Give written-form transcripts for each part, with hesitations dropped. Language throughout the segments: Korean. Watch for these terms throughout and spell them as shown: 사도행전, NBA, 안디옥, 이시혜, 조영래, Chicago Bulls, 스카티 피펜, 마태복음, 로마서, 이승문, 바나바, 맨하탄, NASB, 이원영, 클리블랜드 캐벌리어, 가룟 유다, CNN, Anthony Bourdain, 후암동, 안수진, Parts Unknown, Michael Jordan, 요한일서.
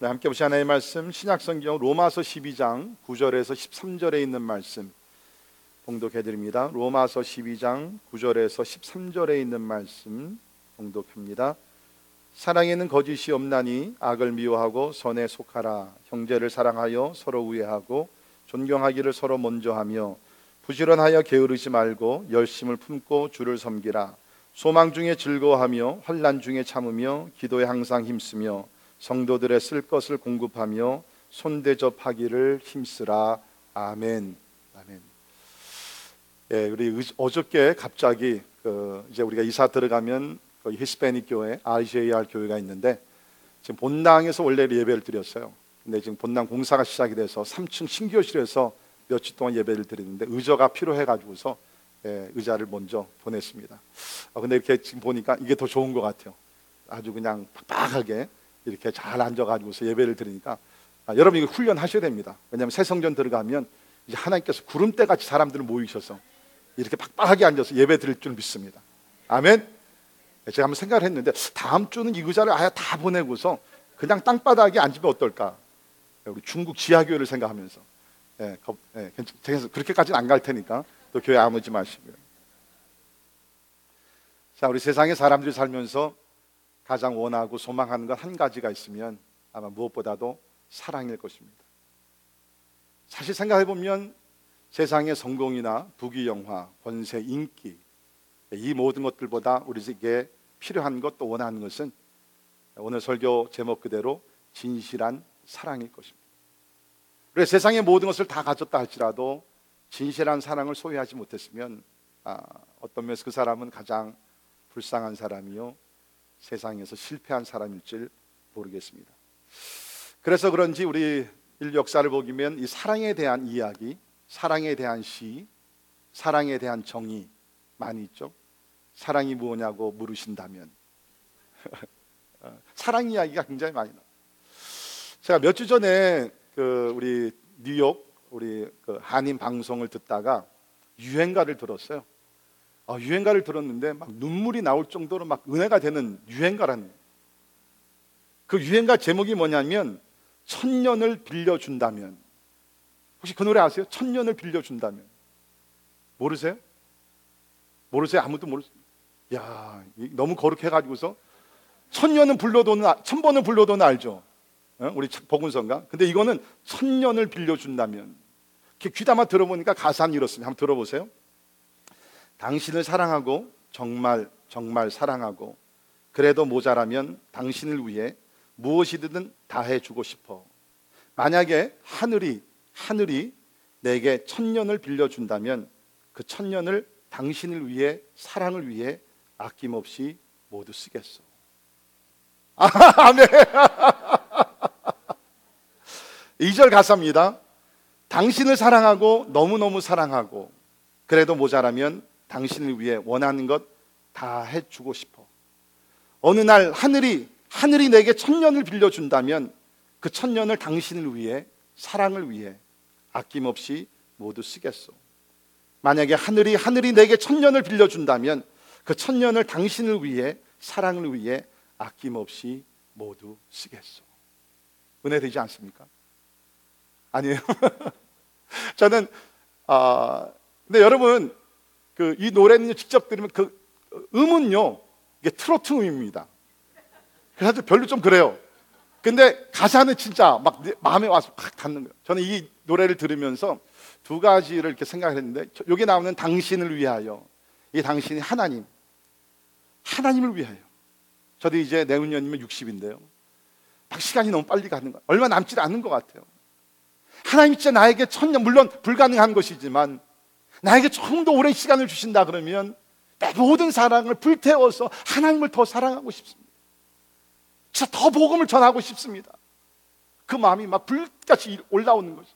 네, 함께 보시 하나님의 말씀 신약성경 로마서 12장 9절에서 13절에 있는 말씀 봉독해드립니다. 로마서 12장 9절에서 13절에 있는 말씀 봉독합니다. 사랑에는 거짓이 없나니 악을 미워하고 선에 속하라. 형제를 사랑하여 서로 우애하고 존경하기를 서로 먼저 하며 부지런하여 게으르지 말고 열심을 품고 주를 섬기라. 소망 중에 즐거워하며 환난 중에 참으며 기도에 항상 힘쓰며 성도들의 쓸 것을 공급하며 손대접하기를 힘쓰라. 아멘. 아멘. 예, 우리 어저께 갑자기 이제 우리가 이사 들어가면 거기 히스패닉 교회 RJR 교회가 있는데 지금 본당에서 원래 예배를 드렸어요. 근데 지금 본당 공사가 시작이 돼서 3층 신교실에서 몇 주 동안 예배를 드리는데 의자가 필요해가지고서 예, 의자를 먼저 보냈습니다. 근데 이렇게 지금 보니까 이게 더 좋은 것 같아요. 아주 그냥 빡빡하게 이렇게 잘 앉아가지고서 예배를 드리니까 여러분 이거 훈련하셔야 됩니다. 왜냐하면 새 성전 들어가면 이제 하나님께서 구름대같이 사람들을 모이셔서 이렇게 빡빡하게 앉아서 예배 드릴 줄 믿습니다. 아멘. 제가 한번 생각을 했는데 다음 주는 이 의자를 아예 다 보내고서 그냥 땅바닥에 앉으면 어떨까? 우리 중국 지하교회를 생각하면서 예, 그래서 그렇게까지는 안 갈 테니까 또 교회 아무지 마시고요. 자, 우리 세상에 사람들이 살면서 가장 원하고 소망하는 건 한 가지가 있으면 아마 무엇보다도 사랑일 것입니다. 사실 생각해보면 세상의 성공이나 부귀영화, 권세, 인기 이 모든 것들보다 우리에게 필요한 것 또 원하는 것은 오늘 설교 제목 그대로 진실한 사랑일 것입니다. 그래서 세상의 모든 것을 다 가졌다 할지라도 진실한 사랑을 소유하지 못했으면 어떤 면에서 그 사람은 가장 불쌍한 사람이요 세상에서 실패한 사람일지 모르겠습니다. 그래서 그런지 우리 인류 역사를 보기면 이 사랑에 대한 이야기, 사랑에 대한 시, 사랑에 대한 정의 많이 있죠. 사랑이 뭐냐고 물으신다면 사랑 이야기가 굉장히 많이 나와요. 제가 몇 주 전에 우리 뉴욕 우리 한인 방송을 듣다가 유행가를 들었어요. 유행가를 들었는데 막 눈물이 나올 정도로 막 은혜가 되는 유행가라는 그 유행가 제목이 뭐냐면 1,000년을 빌려준다면. 혹시 그 노래 아세요? 1,000년을 빌려준다면. 모르세요? 모르세요? 아무도 모르세요? 야, 너무 거룩해가지고서 1,000년은 불러도는 1,000번은 불러도는 알죠. 우리 복음서인가? 근데 이거는 1,000년을 빌려준다면. 귀담아 들어보니까 가사는 이렇습니다. 한번 들어보세요. 당신을 사랑하고 정말 사랑하고 그래도 모자라면 당신을 위해 무엇이든 다 해주고 싶어. 만약에 하늘이 내게 1,000년을 빌려준다면 그 1,000년을 당신을 위해 사랑을 위해 아낌없이 모두 쓰겠어. 아멘. 2절 가사입니다. 당신을 사랑하고 너무너무 사랑하고 그래도 모자라면 당신을 위해 원하는 것 다 해주고 싶어. 어느 날 하늘이 내게 1,000년을 빌려준다면 그 1,000년을 당신을 위해 사랑을 위해 아낌없이 모두 쓰겠소. 만약에 하늘이 내게 1,000년을 빌려준다면 그 1,000년을 당신을 위해 사랑을 위해 아낌없이 모두 쓰겠소. 은혜 되지 않습니까? 아니에요. 저는 근데 여러분 이 노래는 직접 들으면 그 음은요 이게 트로트 음입니다. 그래서 별로 좀 그래요. 근데 가사는 진짜 막 마음에 와서 확 닿는 거예요. 저는 이 노래를 들으면서 두 가지를 이렇게 생각했는데 여기 나오는 당신을 위하여 이 당신이 하나님을 위하여. 저도 이제 내후년이면 60인데요 막 시간이 너무 빨리 가는 거예요. 얼마 남지 않은 것 같아요. 하나님 진짜 나에게 1,000년 물론 불가능한 것이지만 나에게 조금 더 오랜 시간을 주신다 그러면 내 모든 사랑을 불태워서 하나님을 더 사랑하고 싶습니다. 진짜 더 복음을 전하고 싶습니다. 그 마음이 막 불같이 올라오는 거죠.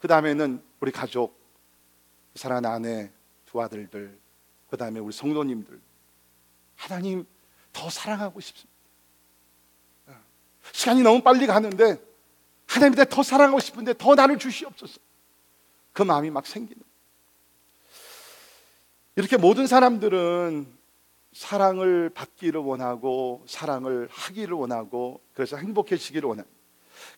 그 다음에는 우리 가족, 사랑하는 아내, 두 아들들, 그 다음에 우리 성도님들 하나님 더 사랑하고 싶습니다. 시간이 너무 빨리 가는데 하나님 더 사랑하고 싶은데 더 나를 주시옵소서. 그 마음이 막 생기는. 이렇게 모든 사람들은 사랑을 받기를 원하고 사랑을 하기를 원하고 그래서 행복해지기를 원합니다.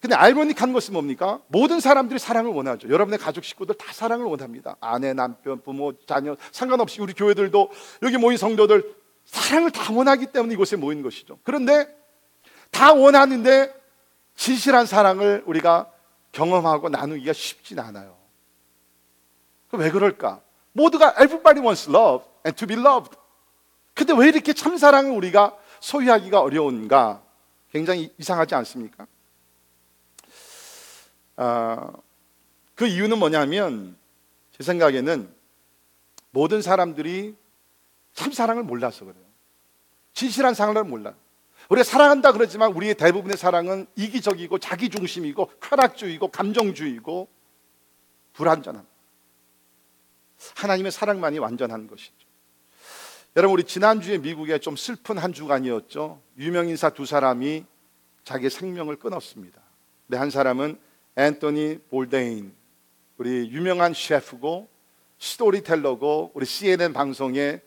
근데 아이러니한 것은 뭡니까? 모든 사람들이 사랑을 원하죠. 여러분의 가족 식구들 다 사랑을 원합니다. 아내, 남편, 부모, 자녀 상관없이 우리 교회들도 여기 모인 성도들 사랑을 다 원하기 때문에 이곳에 모인 것이죠. 그런데 다 원하는데 진실한 사랑을 우리가 경험하고 나누기가 쉽진 않아요. 그럼 왜 그럴까? 모두가 everybody wants love and to be loved. 근데 왜 이렇게 참 사랑을 우리가 소유하기가 어려운가? 굉장히 이상하지 않습니까? 그 이유는 뭐냐면 제 생각에는 모든 사람들이 참 사랑을 몰라서 그래요. 진실한 사랑을 몰라요. 우리가 사랑한다 그러지만 우리의 대부분의 사랑은 이기적이고 자기중심이고 쾌락주의고 감정주의고 불완전합니다. 하나님의 사랑만이 완전한 것이죠. 여러분, 우리 지난주에 미국에 좀 슬픈 한 주간이었죠. 유명인사 두 사람이 자기 생명을 끊었습니다. 근데 한 사람은 앤토니 볼데인, 우리 유명한 셰프고 스토리텔러고 우리 CNN 방송에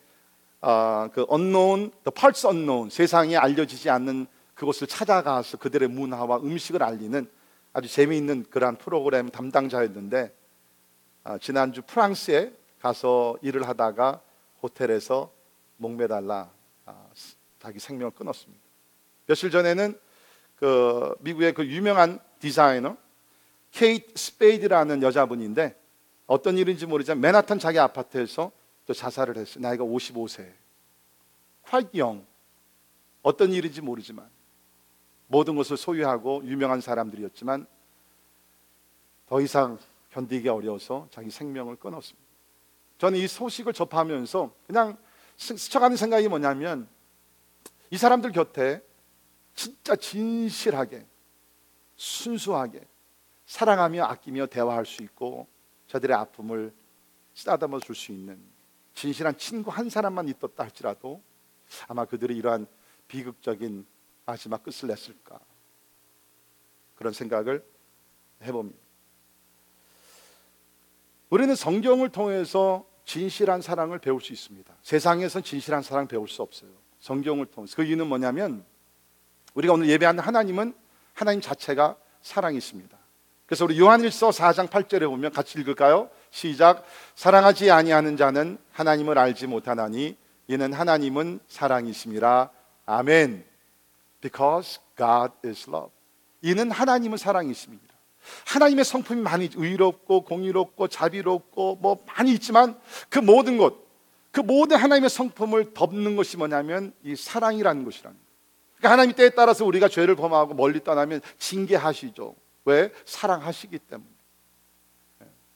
그 Unknown, The Parts Unknown, 세상에 알려지지 않는 그곳을 찾아가서 그들의 문화와 음식을 알리는 아주 재미있는 그러한 프로그램 담당자였는데 지난주 프랑스에 가서 일을 하다가 호텔에서 목매달라 자기 생명을 끊었습니다. 며칠 전에는 그 미국의 그 유명한 디자이너 케이트 스페이드라는 여자분인데 어떤 일인지 모르지만 맨하탄 자기 아파트에서 또 자살을 했어요. 나이가 55세. Quite young. 어떤 일인지 모르지만 모든 것을 소유하고 유명한 사람들이었지만 더 이상 견디기 어려워서 자기 생명을 끊었습니다. 저는 이 소식을 접하면서 그냥 스쳐가는 생각이 뭐냐면 이 사람들 곁에 진짜 진실하게 순수하게 사랑하며 아끼며 대화할 수 있고 저들의 아픔을 쓰다듬어 줄 수 있는 진실한 친구 한 사람만 있었다 할지라도 아마 그들이 이러한 비극적인 마지막 끝을 냈을까 그런 생각을 해봅니다. 우리는 성경을 통해서 진실한 사랑을 배울 수 있습니다. 세상에선 진실한 사랑 배울 수 없어요. 성경을 통해서. 그 이유는 뭐냐면 우리가 오늘 예배하는 하나님은 하나님 자체가 사랑이 있습니다. 그래서 우리 요한일서 4장 8절에 보면 같이 읽을까요? 시작. 사랑하지 아니하는 자는 하나님을 알지 못하나니 이는 하나님은 사랑이심이라. 아멘. Because God is love. 이는 하나님은 사랑이십니다. 하나님의 성품이 많이 의롭고 공의롭고 자비롭고 뭐 많이 있지만 그 모든 것, 그 모든 하나님의 성품을 덮는 것이 뭐냐면 이 사랑이라는 것이랍니다. 그러니까 하나님 때에 따라서 우리가 죄를 범하고 멀리 떠나면 징계하시죠. 왜? 사랑하시기 때문에.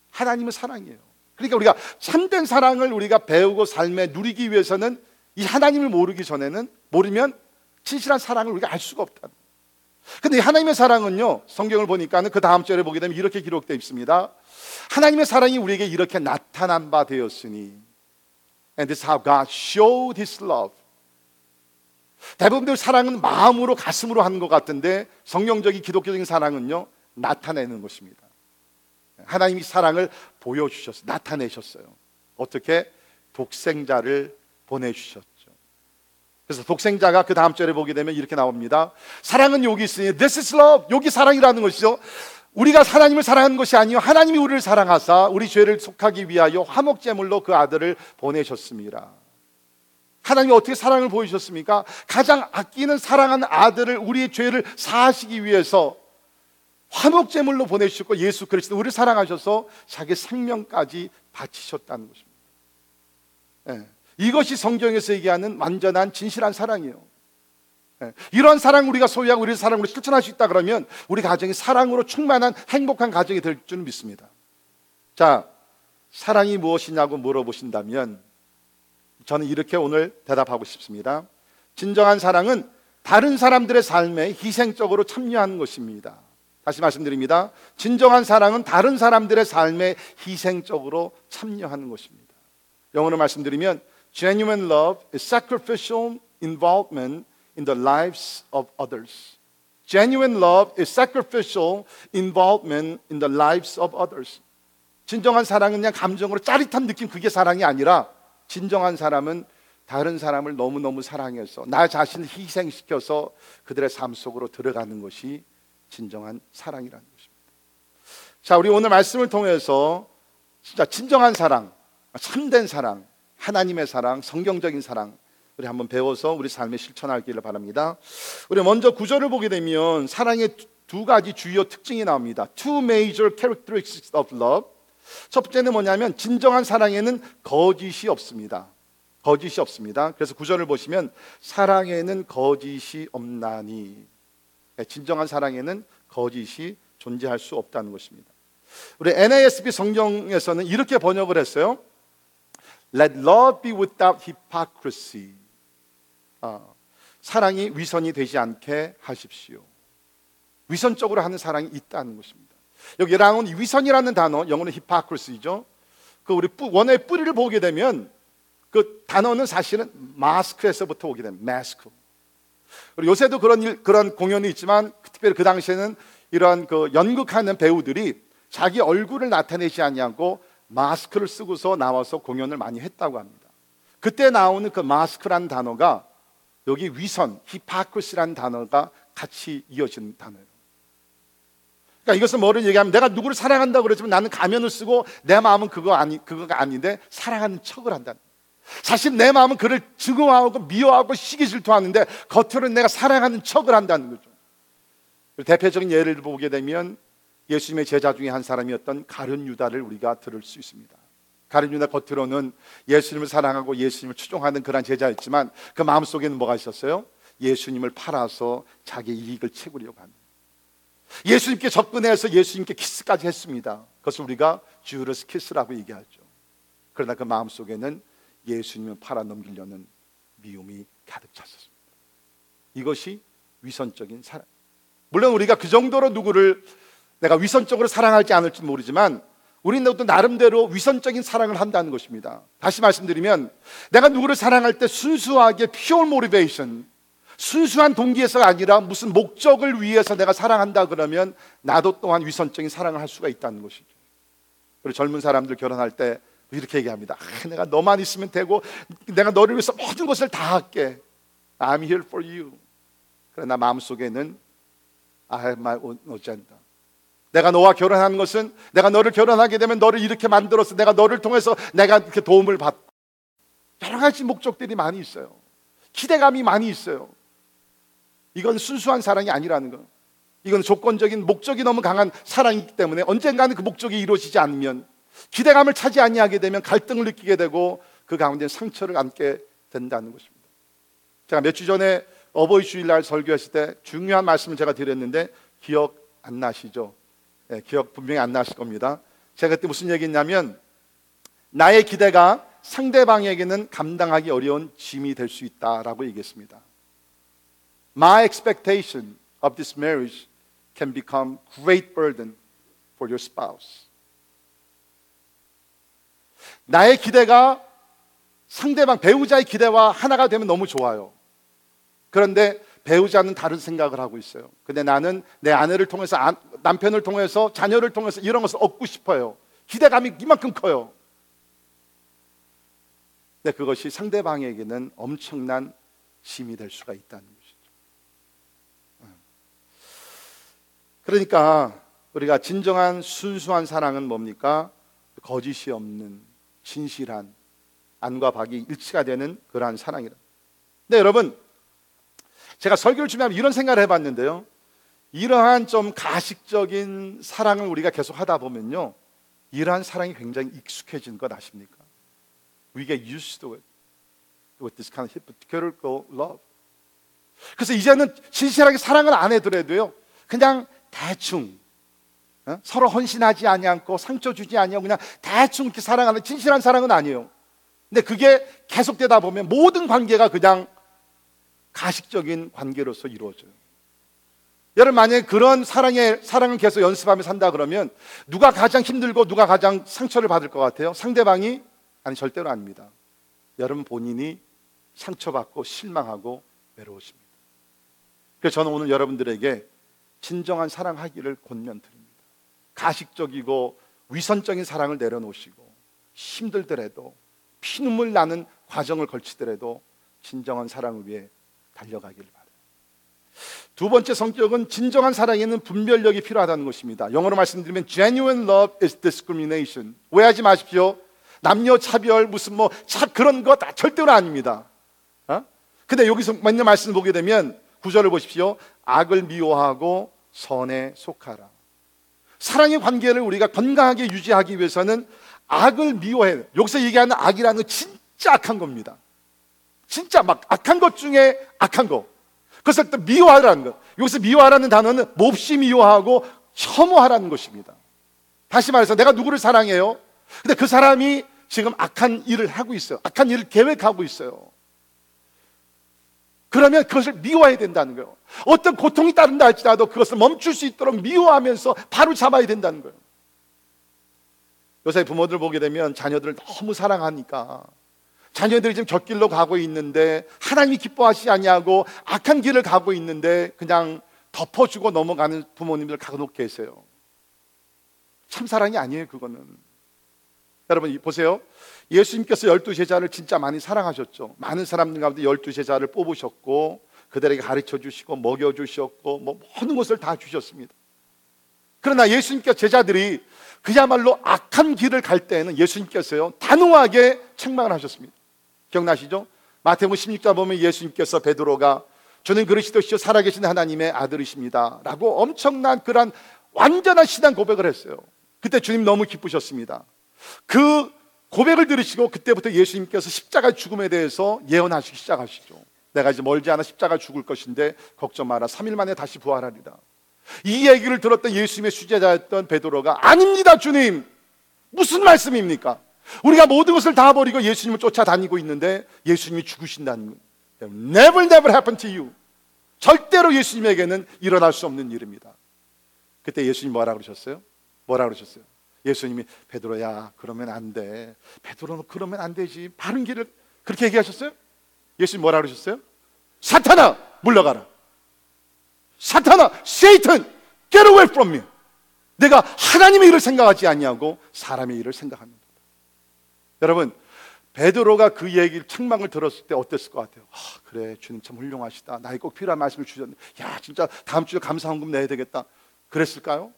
하나님은 사랑이에요. 그러니까 우리가 참된 사랑을 우리가 배우고 삶에 누리기 위해서는 이 하나님을 모르기 전에는 모르면 진실한 사랑을 우리가 알 수가 없다. 근데 이 하나님의 사랑은요, 성경을 보니까는 그 다음 절에 보게 되면 이렇게 기록되어 있습니다. 하나님의 사랑이 우리에게 이렇게 나타난 바 되었으니. And this is how God showed His love. 대부분들 사랑은 마음으로 가슴으로 하는 것 같은데 성경적인 기독교적인 사랑은요 나타내는 것입니다. 하나님이 사랑을 보여주셨어요. 나타내셨어요. 어떻게? 독생자를 보내주셨죠. 그래서 독생자가 그 다음 절에 보게 되면 이렇게 나옵니다. 사랑은 여기 있으니 This is love. 여기 사랑이라는 것이죠. 우리가 하나님을 사랑하는 것이 아니요 하나님이 우리를 사랑하사 우리 죄를 속하기 위하여 화목제물로 그 아들을 보내셨습니다. 하나님이 어떻게 사랑을 보여주셨습니까? 가장 아끼는 사랑하는 아들을 우리의 죄를 사하시기 위해서 화목제물로 보내주셨고 예수 그리스도 우리를 사랑하셔서 자기 생명까지 바치셨다는 것입니다. 예. 이것이 성경에서 얘기하는 완전한 진실한 사랑이에요. 예. 이런 사랑 우리가 소유하고 우리의 사랑으로 실천할 수 있다 그러면 우리 가정이 사랑으로 충만한 행복한 가정이 될 줄 믿습니다. 자, 사랑이 무엇이냐고 물어보신다면 저는 이렇게 오늘 대답하고 싶습니다. 진정한 사랑은 다른 사람들의 삶에 희생적으로 참여하는 것입니다. 다시 말씀드립니다. 진정한 사랑은 다른 사람들의 삶에 희생적으로 참여하는 것입니다. 영어로 말씀드리면 Genuine love is sacrificial involvement in the lives of others. Genuine love is sacrificial involvement in the lives of others. 진정한 사랑은 그냥 감정으로 짜릿한 느낌 그게 사랑이 아니라 진정한 사람은 다른 사람을 너무너무 사랑해서 나 자신을 희생시켜서 그들의 삶 속으로 들어가는 것이 진정한 사랑이라는 것입니다. 자, 우리 오늘 말씀을 통해서 진짜 진정한 사랑, 참된 사랑, 하나님의 사랑, 성경적인 사랑, 우리 한번 배워서 우리 삶에 실천하기를 바랍니다. 우리 먼저 구절을 보게 되면 사랑의 두 가지 주요 특징이 나옵니다. Two major characteristics of love. 첫 번째는 뭐냐면 진정한 사랑에는 거짓이 없습니다. 거짓이 없습니다. 그래서 구절을 보시면 사랑에는 거짓이 없나니, 진정한 사랑에는 거짓이 존재할 수 없다는 것입니다. 우리 NASB 성경에서는 이렇게 번역을 했어요. Let love be without hypocrisy. 사랑이 위선이 되지 않게 하십시오. 위선적으로 하는 사랑이 있다는 것입니다. 여기 나온 위선이라는 단어, 영어는 hypocrisy죠. 그 우리 원어의 뿌리를 보게 되면 그 단어는 사실은 마스크에서부터 오게 됩니다. 마스크. 그리고 요새도 그런 공연이 있지만 특별히 그 당시에는 이러한 그 연극하는 배우들이 자기 얼굴을 나타내지 않냐고 마스크를 쓰고서 나와서 공연을 많이 했다고 합니다. 그때 나오는 그 마스크라는 단어가 여기 위선, hypocrisy라는 단어가 같이 이어지는 단어예요. 그러니까 이것은 뭐를 얘기하면 내가 누구를 사랑한다고 그러지만 나는 가면을 쓰고 내 마음은 그거가 아닌데 사랑하는 척을 한다는 거예요. 사실 내 마음은 그를 증오하고 미워하고 시기 질투하는데 겉으로는 내가 사랑하는 척을 한다는 거죠. 대표적인 예를 보게 되면 예수님의 제자 중에 한 사람이었던 가룟 유다를 우리가 들을 수 있습니다. 가룟 유다 겉으로는 예수님을 사랑하고 예수님을 추종하는 그런 제자였지만 그 마음속에는 뭐가 있었어요? 예수님을 팔아서 자기 이익을 채우려고 합니다. 예수님께 접근해서 예수님께 키스까지 했습니다. 그것을 우리가 주러스 키스라고 얘기하죠. 그러나 그 마음속에는 예수님을 팔아넘기려는 미움이 가득 찼었습니다. 이것이 위선적인 사랑. 물론 우리가 그 정도로 누구를 내가 위선적으로 사랑할지 않을지 모르지만 우리는 또 나름대로 위선적인 사랑을 한다는 것입니다. 다시 말씀드리면 내가 누구를 사랑할 때 순수하게 pure motivation, 순수한 동기에서가 아니라 무슨 목적을 위해서 내가 사랑한다 그러면 나도 또한 위선적인 사랑을 할 수가 있다는 것이죠. 그리고 젊은 사람들 결혼할 때 이렇게 얘기합니다. 내가 너만 있으면 되고 내가 너를 위해서 모든 것을 다 할게. I'm here for you. 그러나 마음속에는 I have my own agenda. 내가 너와 결혼하는 것은 내가 너를 결혼하게 되면 너를 이렇게 만들어서 내가 너를 통해서 내가 이렇게 도움을 받고 여러 가지 목적들이 많이 있어요. 기대감이 많이 있어요. 이건 순수한 사랑이 아니라는 거. 이건 조건적인 목적이 너무 강한 사랑이기 때문에 언젠가는 그 목적이 이루어지지 않으면 기대감을 차지 아니하게 되면 갈등을 느끼게 되고 그 가운데 상처를 안게 된다는 것입니다. 제가 몇 주 전에 어버이 주일날 설교했을 때 중요한 말씀을 제가 드렸는데 기억 안 나시죠? 네, 기억 분명히 안 나실 겁니다. 제가 그때 무슨 얘기했냐면 나의 기대가 상대방에게는 감당하기 어려운 짐이 될 수 있다라고 얘기했습니다. My expectation of this marriage can become great burden for your spouse. 나의 기대가 상대방 배우자의 기대와 하나가 되면 너무 좋아요. 그런데 배우자는 다른 생각을 하고 있어요. 근데 나는 내 아내를 통해서 남편을 통해서 자녀를 통해서 이런 것을 얻고 싶어요. 기대감이 이만큼 커요. 근데 그것이 상대방에게는 엄청난 짐이 될 수가 있다는 것이죠. 그러니까 우리가 진정한 순수한 사랑은 뭡니까? 거짓이 없는 진실한 안과 밖이 일치가 되는 그러한 사랑이라. 근데 여러분, 제가 설교를 준비하면 이런 생각을 해봤는데요. 이러한 좀 가식적인 사랑을 우리가 계속 하다 보면요, 이러한 사랑이 굉장히 익숙해진 것 아십니까? We get used to it with this kind of hypocritical love. 그래서 이제는 진실하게 사랑을 안 해더라도요, 그냥 대충 서로 헌신하지 않고 상처 주지 않고 그냥 대충 이렇게 사랑하는 진실한 사랑은 아니에요. 근데 그게 계속되다 보면 모든 관계가 그냥 가식적인 관계로서 이루어져요. 여러분, 만약에 그런 사랑을 계속 연습하며 산다 그러면 누가 가장 힘들고 누가 가장 상처를 받을 것 같아요? 상대방이? 아니, 절대로 아닙니다. 여러분 본인이 상처받고 실망하고 외로우십니다. 그래서 저는 오늘 여러분들에게 진정한 사랑하기를 권면드립니다. 가식적이고 위선적인 사랑을 내려놓으시고 힘들더라도 피눈물 나는 과정을 걸치더라도 진정한 사랑을 위해 달려가기를 바라요. 두 번째 성격은 진정한 사랑에는 분별력이 필요하다는 것입니다. 영어로 말씀드리면 genuine love is discrimination. 오해하지 마십시오. 남녀 차별 무슨 그런 거 다 절대로 아닙니다. 근데 여기서 먼저 말씀을 보게 되면 9절을 보십시오. 악을 미워하고 선에 속하라. 사랑의 관계를 우리가 건강하게 유지하기 위해서는 악을 미워해요. 여기서 얘기하는 악이라는 건 진짜 악한 겁니다. 진짜 막 악한 것 중에 악한 거. 그래서 일단 미워하라는 것. 여기서 미워하라는 단어는 몹시 미워하고 혐오하라는 것입니다. 다시 말해서 내가 누구를 사랑해요? 근데 그 사람이 지금 악한 일을 하고 있어요. 악한 일을 계획하고 있어요. 그러면 그것을 미워해야 된다는 거예요. 어떤 고통이 따른다 할지라도 그것을 멈출 수 있도록 미워하면서 바로 잡아야 된다는 거예요. 요새 부모들 보게 되면 자녀들을 너무 사랑하니까 자녀들이 지금 곁길로 가고 있는데 하나님이 기뻐하시지 아니하고 악한 길을 가고 있는데 그냥 덮어주고 넘어가는 부모님들 간혹 계세요. 참 사랑이 아니에요, 그거는. 여러분 보세요. 예수님께서 12제자를 진짜 많이 사랑하셨죠. 많은 사람들 가운데 12제자를 뽑으셨고 그들에게 가르쳐주시고 먹여주셨고 모든 것을 다 주셨습니다. 그러나 예수님께서 제자들이 그야말로 악한 길을 갈 때에는 예수님께서요 단호하게 책망을 하셨습니다. 기억나시죠? 마태복음 16장 보면 예수님께서 베드로가 주는 그리스도시요 살아계신 하나님의 아들이십니다 라고 엄청난 그런 완전한 신앙 고백을 했어요. 그때 주님 너무 기쁘셨습니다. 그 고백을 들으시고 그때부터 예수님께서 십자가 죽음에 대해서 예언하시기 시작하시죠. 내가 이제 멀지 않아 십자가 죽을 것인데 걱정 마라. 3일 만에 다시 부활하리라. 이 얘기를 들었던 예수님의 수제자였던 베드로가 아닙니다 주님, 무슨 말씀입니까? 우리가 모든 것을 다 버리고 예수님을 쫓아다니고 있는데 예수님이 죽으신다는 것. Never happen to you. 절대로 예수님에게는 일어날 수 없는 일입니다. 그때 예수님이 뭐라 그러셨어요? 예수님이 베드로야 그러면 안 돼. 베드로는 그러면 안 되지. 바른 길을 그렇게 얘기하셨어요? 예수님 뭐라 그러셨어요? 사탄아 물러가라. 사탄아 Satan get away from me. 내가 하나님의 일을 생각하지 아니하고 사람의 일을 생각합니다. 여러분 베드로가 그 얘기를 책망을 들었을 때 어땠을 것 같아요? 그래 주님 참 훌륭하시다. 나에게 꼭 필요한 말씀을 주셨네. 야 진짜 다음 주에 감사헌금 내야 되겠다. 그랬을까요?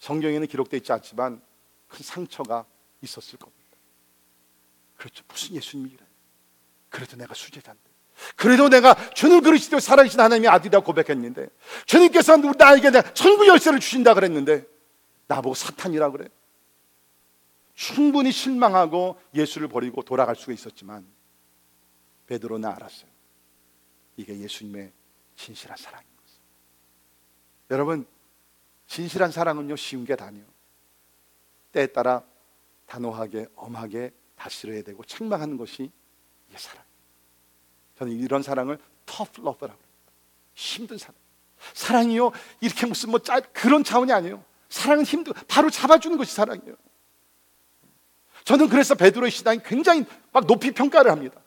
성경에는 기록되어 있지 않지만 큰 상처가 있었을 겁니다. 그렇죠. 무슨 예수님이래. 그래도 내가 수제자인데. 그래도 내가 주는 그리스도 살아계신 하나님의 아들이라고 고백했는데 주님께서 나에게 천국 열쇠를 주신다 그랬는데 나보고 사탄이라 그래. 충분히 실망하고 예수를 버리고 돌아갈 수가 있었지만 베드로는 알았어요. 이게 예수님의 진실한 사랑인 거죠. 여러분 진실한 사랑은요 쉬운 게 아니에요. 때에 따라 단호하게 엄하게 다스려야 되고 책망하는 것이 이게 사랑. 저는 이런 사랑을 tough love라고 합니다. 힘든 사랑. 사랑이요 이렇게 무슨 그런 차원이 아니에요. 사랑은 힘들고 바로 잡아주는 것이 사랑이에요. 저는 그래서 베드로의 신앙이 굉장히 막 높이 평가를 합니다.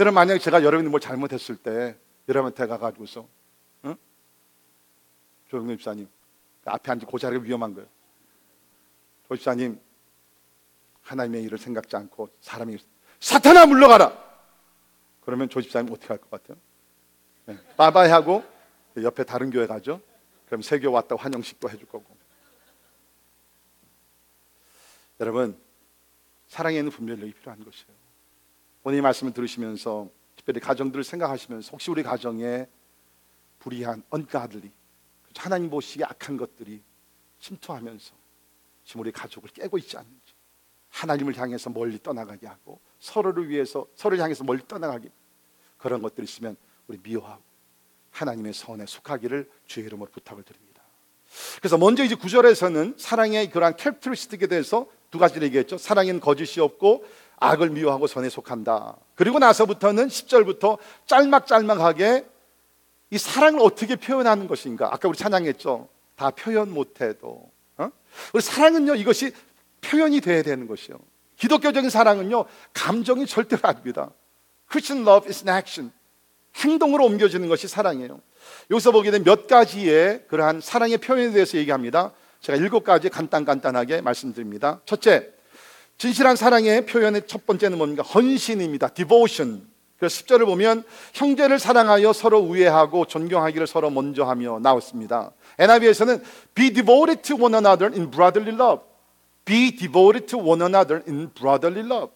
여러분 만약에 제가 여러분이 뭘 잘못했을 때 여러분한테 가가지고서 조영래 집사님 앞에 앉은 그 자리가 위험한 거예요. 조 집사님 하나님의 일을 생각지 않고 사람이 사탄아 물러가라. 그러면 조 집사님 어떻게 할 것 같아요? 네. 바이바이 하고 옆에 다른 교회 가죠. 그럼 새 교회 왔다고 환영식도 해줄 거고. 여러분 사랑에는 분별력이 필요한 것이에요. 오늘 이 말씀을 들으시면서 특별히 가정들을 생각하시면서 혹시 우리 가정에 불의한 ungodly 하나님 보시기에 악한 것들이 침투하면서 지금 우리 가족을 깨고 있지 않는지, 하나님을 향해서 멀리 떠나가게 하고 서로를 위해서 서로를 향해서 멀리 떠나가게, 그런 것들이 있으면 우리 미워하고 하나님의 선에 속하기를 주의 이름으로 부탁을 드립니다. 그래서 먼저 이제 9절에서는 사랑의 그러한 캐릭터리스틱에 대해서 두 가지를 얘기했죠. 사랑에는 거짓이 없고 악을 미워하고 선에 속한다. 그리고 나서부터는 10절부터 짤막짤막하게 이 사랑을 어떻게 표현하는 것인가. 아까 우리 찬양했죠. 다 표현 못해도 우리 사랑은요 이것이 표현이 돼야 되는 것이요. 기독교적인 사랑은요 감정이 절대로 아닙니다. Christian love is an action. 행동으로 옮겨지는 것이 사랑이에요. 여기서 보게 되면 몇 가지의 그러한 사랑의 표현에 대해서 얘기합니다. 제가 7가지 간단하게 말씀드립니다. 첫째, 진실한 사랑의 표현의 첫 번째는 뭡니까? 헌신입니다. Devotion. 그래서 10절을 보면 형제를 사랑하여 서로 우애하고 존경하기를 서로 먼저 하며 나왔습니다. NIV에서는 Be devoted to one another in brotherly love. Be devoted to one another in brotherly love.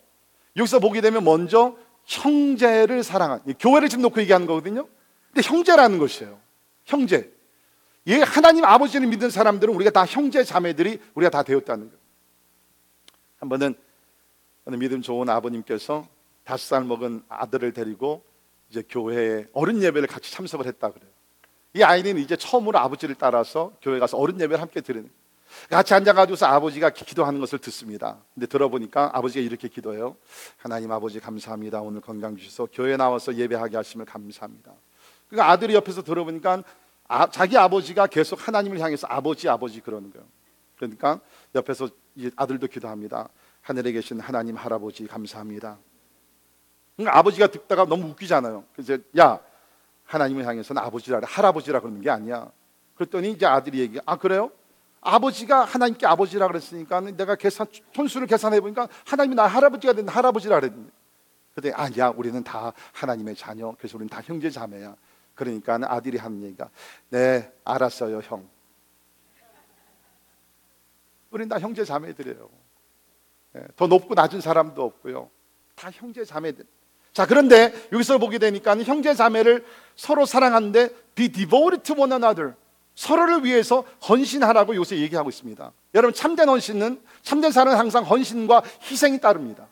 여기서 보게 되면 먼저 형제를 사랑한, 교회를 지금 놓고 얘기하는 거거든요. 근데 형제라는 것이에요. 형제. 예, 하나님 아버지를 믿는 사람들은 우리가 다 형제 자매들이 우리가 다 되었다는 거예요. 한 번은 믿음 좋은 아버님께서 5살 먹은 아들을 데리고 이제 교회에 어른 예배를 같이 참석을 했다 그래요. 이 아이는 이제 처음으로 아버지를 따라서 교회 가서 어른 예배를 함께 드리는, 같이 앉아가지고서 아버지가 기도하는 것을 듣습니다. 근데 들어보니까 아버지가 이렇게 기도해요. 하나님 아버지 감사합니다. 오늘 건강 주셔서 교회 나와서 예배하게 하심을 감사합니다. 그러니까 아들이 옆에서 들어보니까 자기 아버지가 계속 하나님을 향해서 아버지 아버지 그러는 거예요. 그러니까 옆에서 이제 아들도 기도합니다. 하늘에 계신 하나님 할아버지 감사합니다. 그러니까 아버지가 듣다가 너무 웃기잖아요. 그래서 야, 하나님을 향해서는 아버지라 할아버지라 그러는 게 아니야. 그랬더니 이제 아들이 얘기, 아 그래요? 아버지가 하나님께 아버지라 그랬으니까 내가 손수를 계산해 보니까 하나님이 나 할아버지가 된 할아버지라 그랬는데, 그때 아, 야 우리는 다 하나님의 자녀, 그래서 우리는 다 형제 자매야. 그러니까 아들이 하는 얘기가, 네 알았어요 형. 우린 다 형제 자매들이에요. 네, 더 높고 낮은 사람도 없고요. 다 형제 자매들. 자, 그런데 여기서 보게 되니까 형제 자매를 서로 사랑하는데 be devoted to one another. 서로를 위해서 헌신하라고 요새 얘기하고 있습니다. 여러분, 참된 헌신은, 참된 사랑은 항상 헌신과 희생이 따릅니다.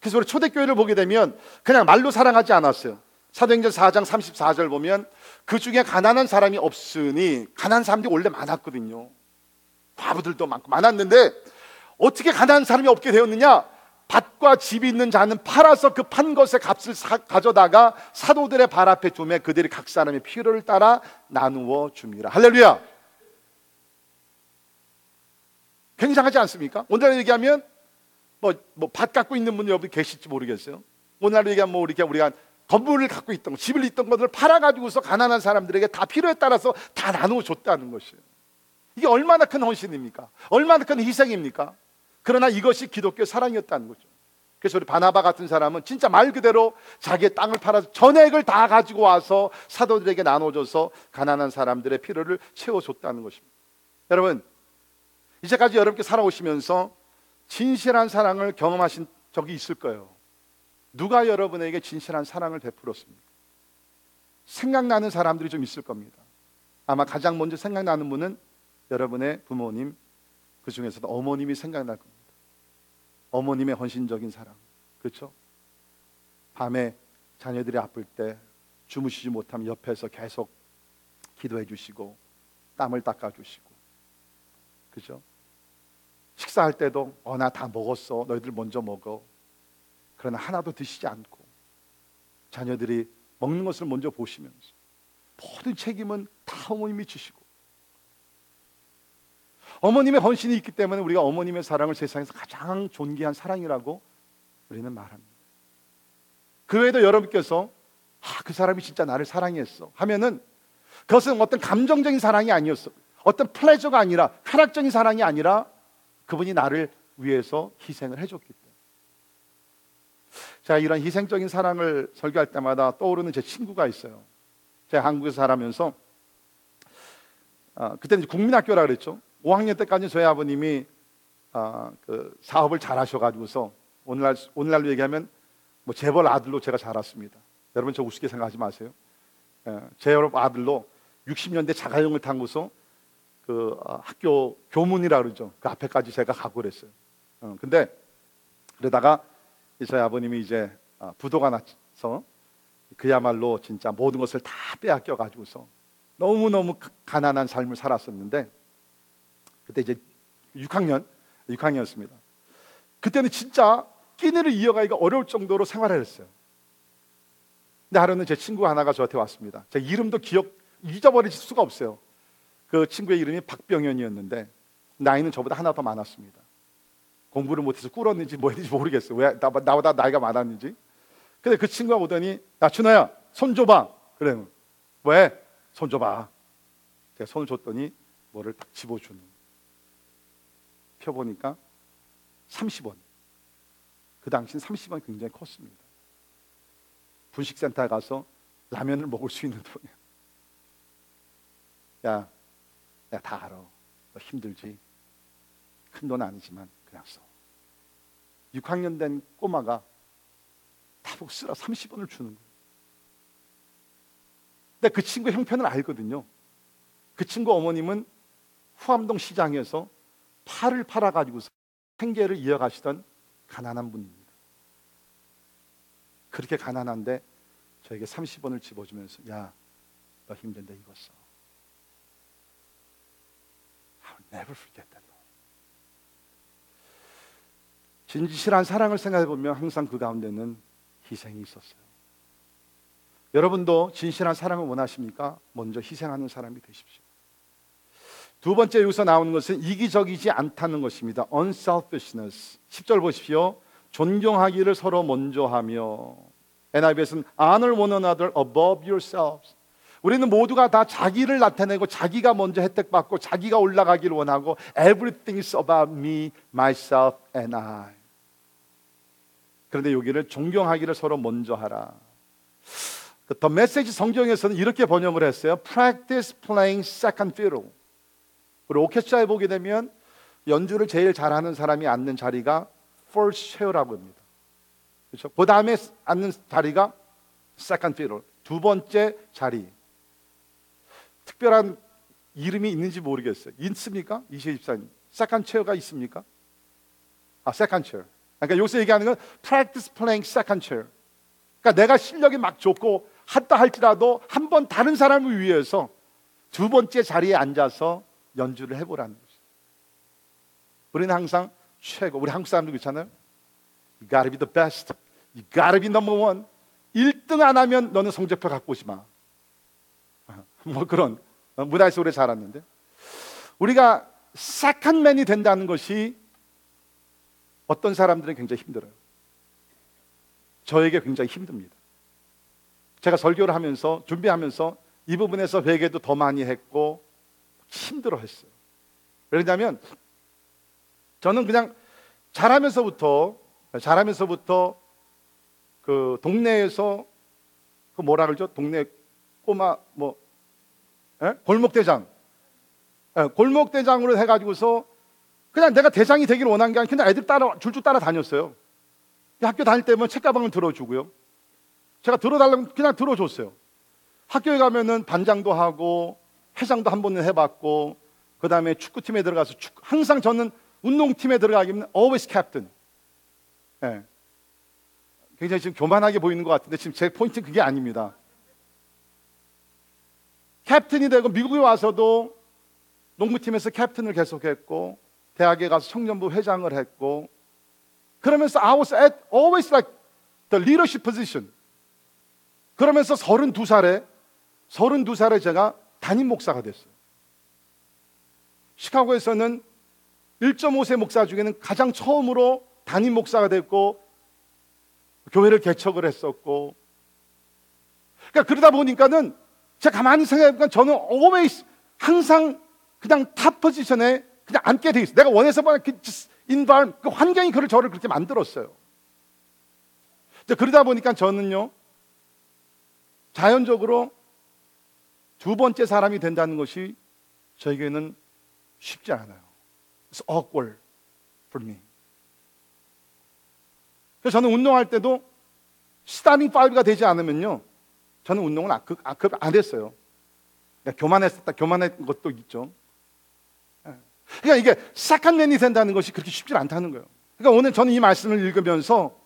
그래서 우리 초대교회를 보게 되면 그냥 말로 사랑하지 않았어요. 사도행전 4장 34절 보면 그 중에 가난한 사람이 없으니, 가난한 사람들이 원래 많았거든요. 과부들도 많고 많았는데 어떻게 가난한 사람이 없게 되었느냐? 밭과 집이 있는 자는 팔아서 그 판 것의 값을 가져다가 사도들의 발 앞에 두매 그들이 각 사람의 필요를 따라 나누어 줍니다. 할렐루야. 굉장하지 않습니까? 오늘날 얘기하면 밭 갖고 있는 분 여기 계실지 모르겠어요. 오늘날 얘기하면 우리가 건물을 갖고 있던 거, 집을 있던 것들을 팔아가지고서 가난한 사람들에게 다 필요에 따라서 다 나누어 줬다는 것이에요. 이게 얼마나 큰 헌신입니까? 얼마나 큰 희생입니까? 그러나 이것이 기독교의 사랑이었다는 거죠. 그래서 우리 바나바 같은 사람은 진짜 말 그대로 자기의 땅을 팔아서 전액을 다 가지고 와서 사도들에게 나눠줘서 가난한 사람들의 필요를 채워줬다는 것입니다. 여러분, 이제까지 여러분께 살아오시면서 진실한 사랑을 경험하신 적이 있을 거예요. 누가 여러분에게 진실한 사랑을 베풀었습니까? 생각나는 사람들이 좀 있을 겁니다. 아마 가장 먼저 생각나는 분은 여러분의 부모님, 그 중에서도 어머님이 생각날 겁니다. 어머님의 헌신적인 사랑, 그렇죠? 밤에 자녀들이 아플 때 주무시지 못하면 옆에서 계속 기도해 주시고 땀을 닦아주시고, 그렇죠? 식사할 때도 나 다 먹었어, 너희들 먼저 먹어. 그러나 하나도 드시지 않고 자녀들이 먹는 것을 먼저 보시면서 모든 책임은 다 어머님이 주시고, 어머님의 헌신이 있기 때문에 우리가 어머님의 사랑을 세상에서 가장 존귀한 사랑이라고 우리는 말합니다. 그 외에도 여러분께서 그 사람이 진짜 나를 사랑했어 하면은 그것은 어떤 감정적인 사랑이 아니었어, 어떤 플레저가 아니라, 쾌락적인 사랑이 아니라 그분이 나를 위해서 희생을 해줬기 때문에. 제가 이런 희생적인 사랑을 설교할 때마다 떠오르는 제 친구가 있어요. 제가 한국에서 살아면서 그때는 이제 국민학교라 그랬죠. 5학년 때까지 저희 아버님이 그 사업을 잘 하셔가지고서 오늘날로 얘기하면 재벌 아들로 제가 자랐습니다. 여러분 저 우습게 생각하지 마세요. 재벌 아들로 60년대 자가용을 타고서 그 학교 교문이라 그러죠. 그 앞에까지 제가 가고 그랬어요. 근데 그러다가 저희 아버님이 이제 부도가 나서 그야말로 진짜 모든 것을 다 빼앗겨가지고서 너무너무 가난한 삶을 살았었는데, 그때 이제 6학년이었습니다. 그때는 진짜 끼니를 이어가기가 어려울 정도로 생활을 했어요. 근데 하루는 제 친구 하나가 저한테 왔습니다. 제 이름도 잊어버릴 수가 없어요. 그 친구의 이름이 박병현이었는데 나이는 저보다 하나 더 많았습니다. 공부를 못해서 꿇었는지 뭐 했는지 모르겠어요. 왜 나보다 나이가 많았는지. 근데 그 친구가 오더니, 나 준호야 손 줘봐. 그래요. 왜? 손 줘봐. 제가 손을 줬더니 뭐를 딱 집어주는, 펴보니까 30원. 그 당시 30원이 굉장히 컸습니다. 분식센터에 가서 라면을 먹을 수 있는 돈이야. 야, 다 알아. 너 힘들지. 큰 돈 아니지만 그냥 써. 6학년 된 꼬마가 다복 쓰라 30원을 주는 거예요. 근데 그 친구 형편을 알거든요. 그 친구 어머님은 후암동 시장에서 파를 팔아가지고서 생계를 이어가시던 가난한 분입니다. 그렇게 가난한데 저에게 30원을 집어주면서 야, 너 힘든데 이거 써. I'll never forget that. 진실한 사랑을 생각해보면 항상 그 가운데는 희생이 있었어요. 여러분도 진실한 사랑을 원하십니까? 먼저 희생하는 사람이 되십시오. 두 번째 여기서 나오는 것은 이기적이지 않다는 것입니다. Unselfishness. 10절 보십시오. 존경하기를 서로 먼저 하며. NIV에서는 honor one another above yourselves. 우리는 모두가 다 자기를 나타내고 자기가 먼저 혜택받고 자기가 올라가기를 원하고 Everything is about me, myself and I. 그런데 여기를 존경하기를 서로 먼저 하라. 더 메시지 성경에서는 이렇게 번역을 했어요. Practice playing second fiddle. 우리 오케스트라에 보게 되면 연주를 제일 잘하는 사람이 앉는 자리가 first chair라고 합니다. 그렇죠? 그 다음에 앉는 자리가 second fiddle, 두 번째 자리. 특별한 이름이 있는지 모르겠어요. 있습니까? 이시혜 집사님, second chair가 있습니까? second chair. 그러니까 여기서 얘기하는 건 practice playing second chair. 그러니까 내가 실력이 막 좋고 한다 할지라도 한번 다른 사람을 위해서 두 번째 자리에 앉아서 연주를 해보라는 거죠. 우리는 항상 최고. 우리 한국 사람들 그렇잖아요. You gotta be the best. You gotta be number one. 1등 안 하면 너는 성적표 갖고 오지 마. 뭐 그런 문화에서 오래 자랐는데 우리가 세컨맨이 된다는 것이 어떤 사람들은 굉장히 힘들어요. 저에게 굉장히 힘듭니다. 제가 설교를 하면서 준비하면서 이 부분에서 회개도 더 많이 했고 힘들어했어요. 왜냐하면 저는 그냥 자라면서부터 그 동네에서 그 뭐라 그러죠? 동네 꼬마 뭐 골목대장, 골목대장으로 해가지고서 그냥 내가 대장이 되기를 원한 게 아니라 그냥 애들 따라 줄줄 따라 다녔어요. 학교 다닐 때면 책가방을 들어주고요. 제가 들어달라고 그냥 들어줬어요. 학교에 가면은 반장도 하고 회장도 한 번은 해봤고 그 다음에 축구팀에 들어가서 항상 저는 운동팀에 들어가기면 always captain. 예. 굉장히 지금 교만하게 보이는 것 같은데 지금 제 포인트는 그게 아닙니다. 캡틴이 되고 미국에 와서도 농구팀에서 캡틴을 계속했고 대학에 가서 청년부 회장을 했고 그러면서 I was always like the leadership position. 그러면서 32살에 제가 담임 목사가 됐어요. 시카고에서는 1.5세 목사 중에는 가장 처음으로 담임 목사가 됐고 교회를 개척을 했었고 그러니까 그러다 보니까는 제가 가만히 생각해보니까 저는 always 항상 그냥 탑 포지션에 그냥 앉게 돼 있어요. 내가 원해서 그 환경이 저를 그렇게 만들었어요. 그러다 보니까 저는요 자연적으로 두 번째 사람이 된다는 것이 저에게는 쉽지 않아요. It's awkward for me. 그래서 저는 운동할 때도 starting five가 되지 않으면요 저는 운동을 안 했어요. 그러니까 교만한 것도 있죠. 그러니까 이게 세컨맨이 된다는 것이 그렇게 쉽지 않다는 거예요. 그러니까 오늘 저는 이 말씀을 읽으면서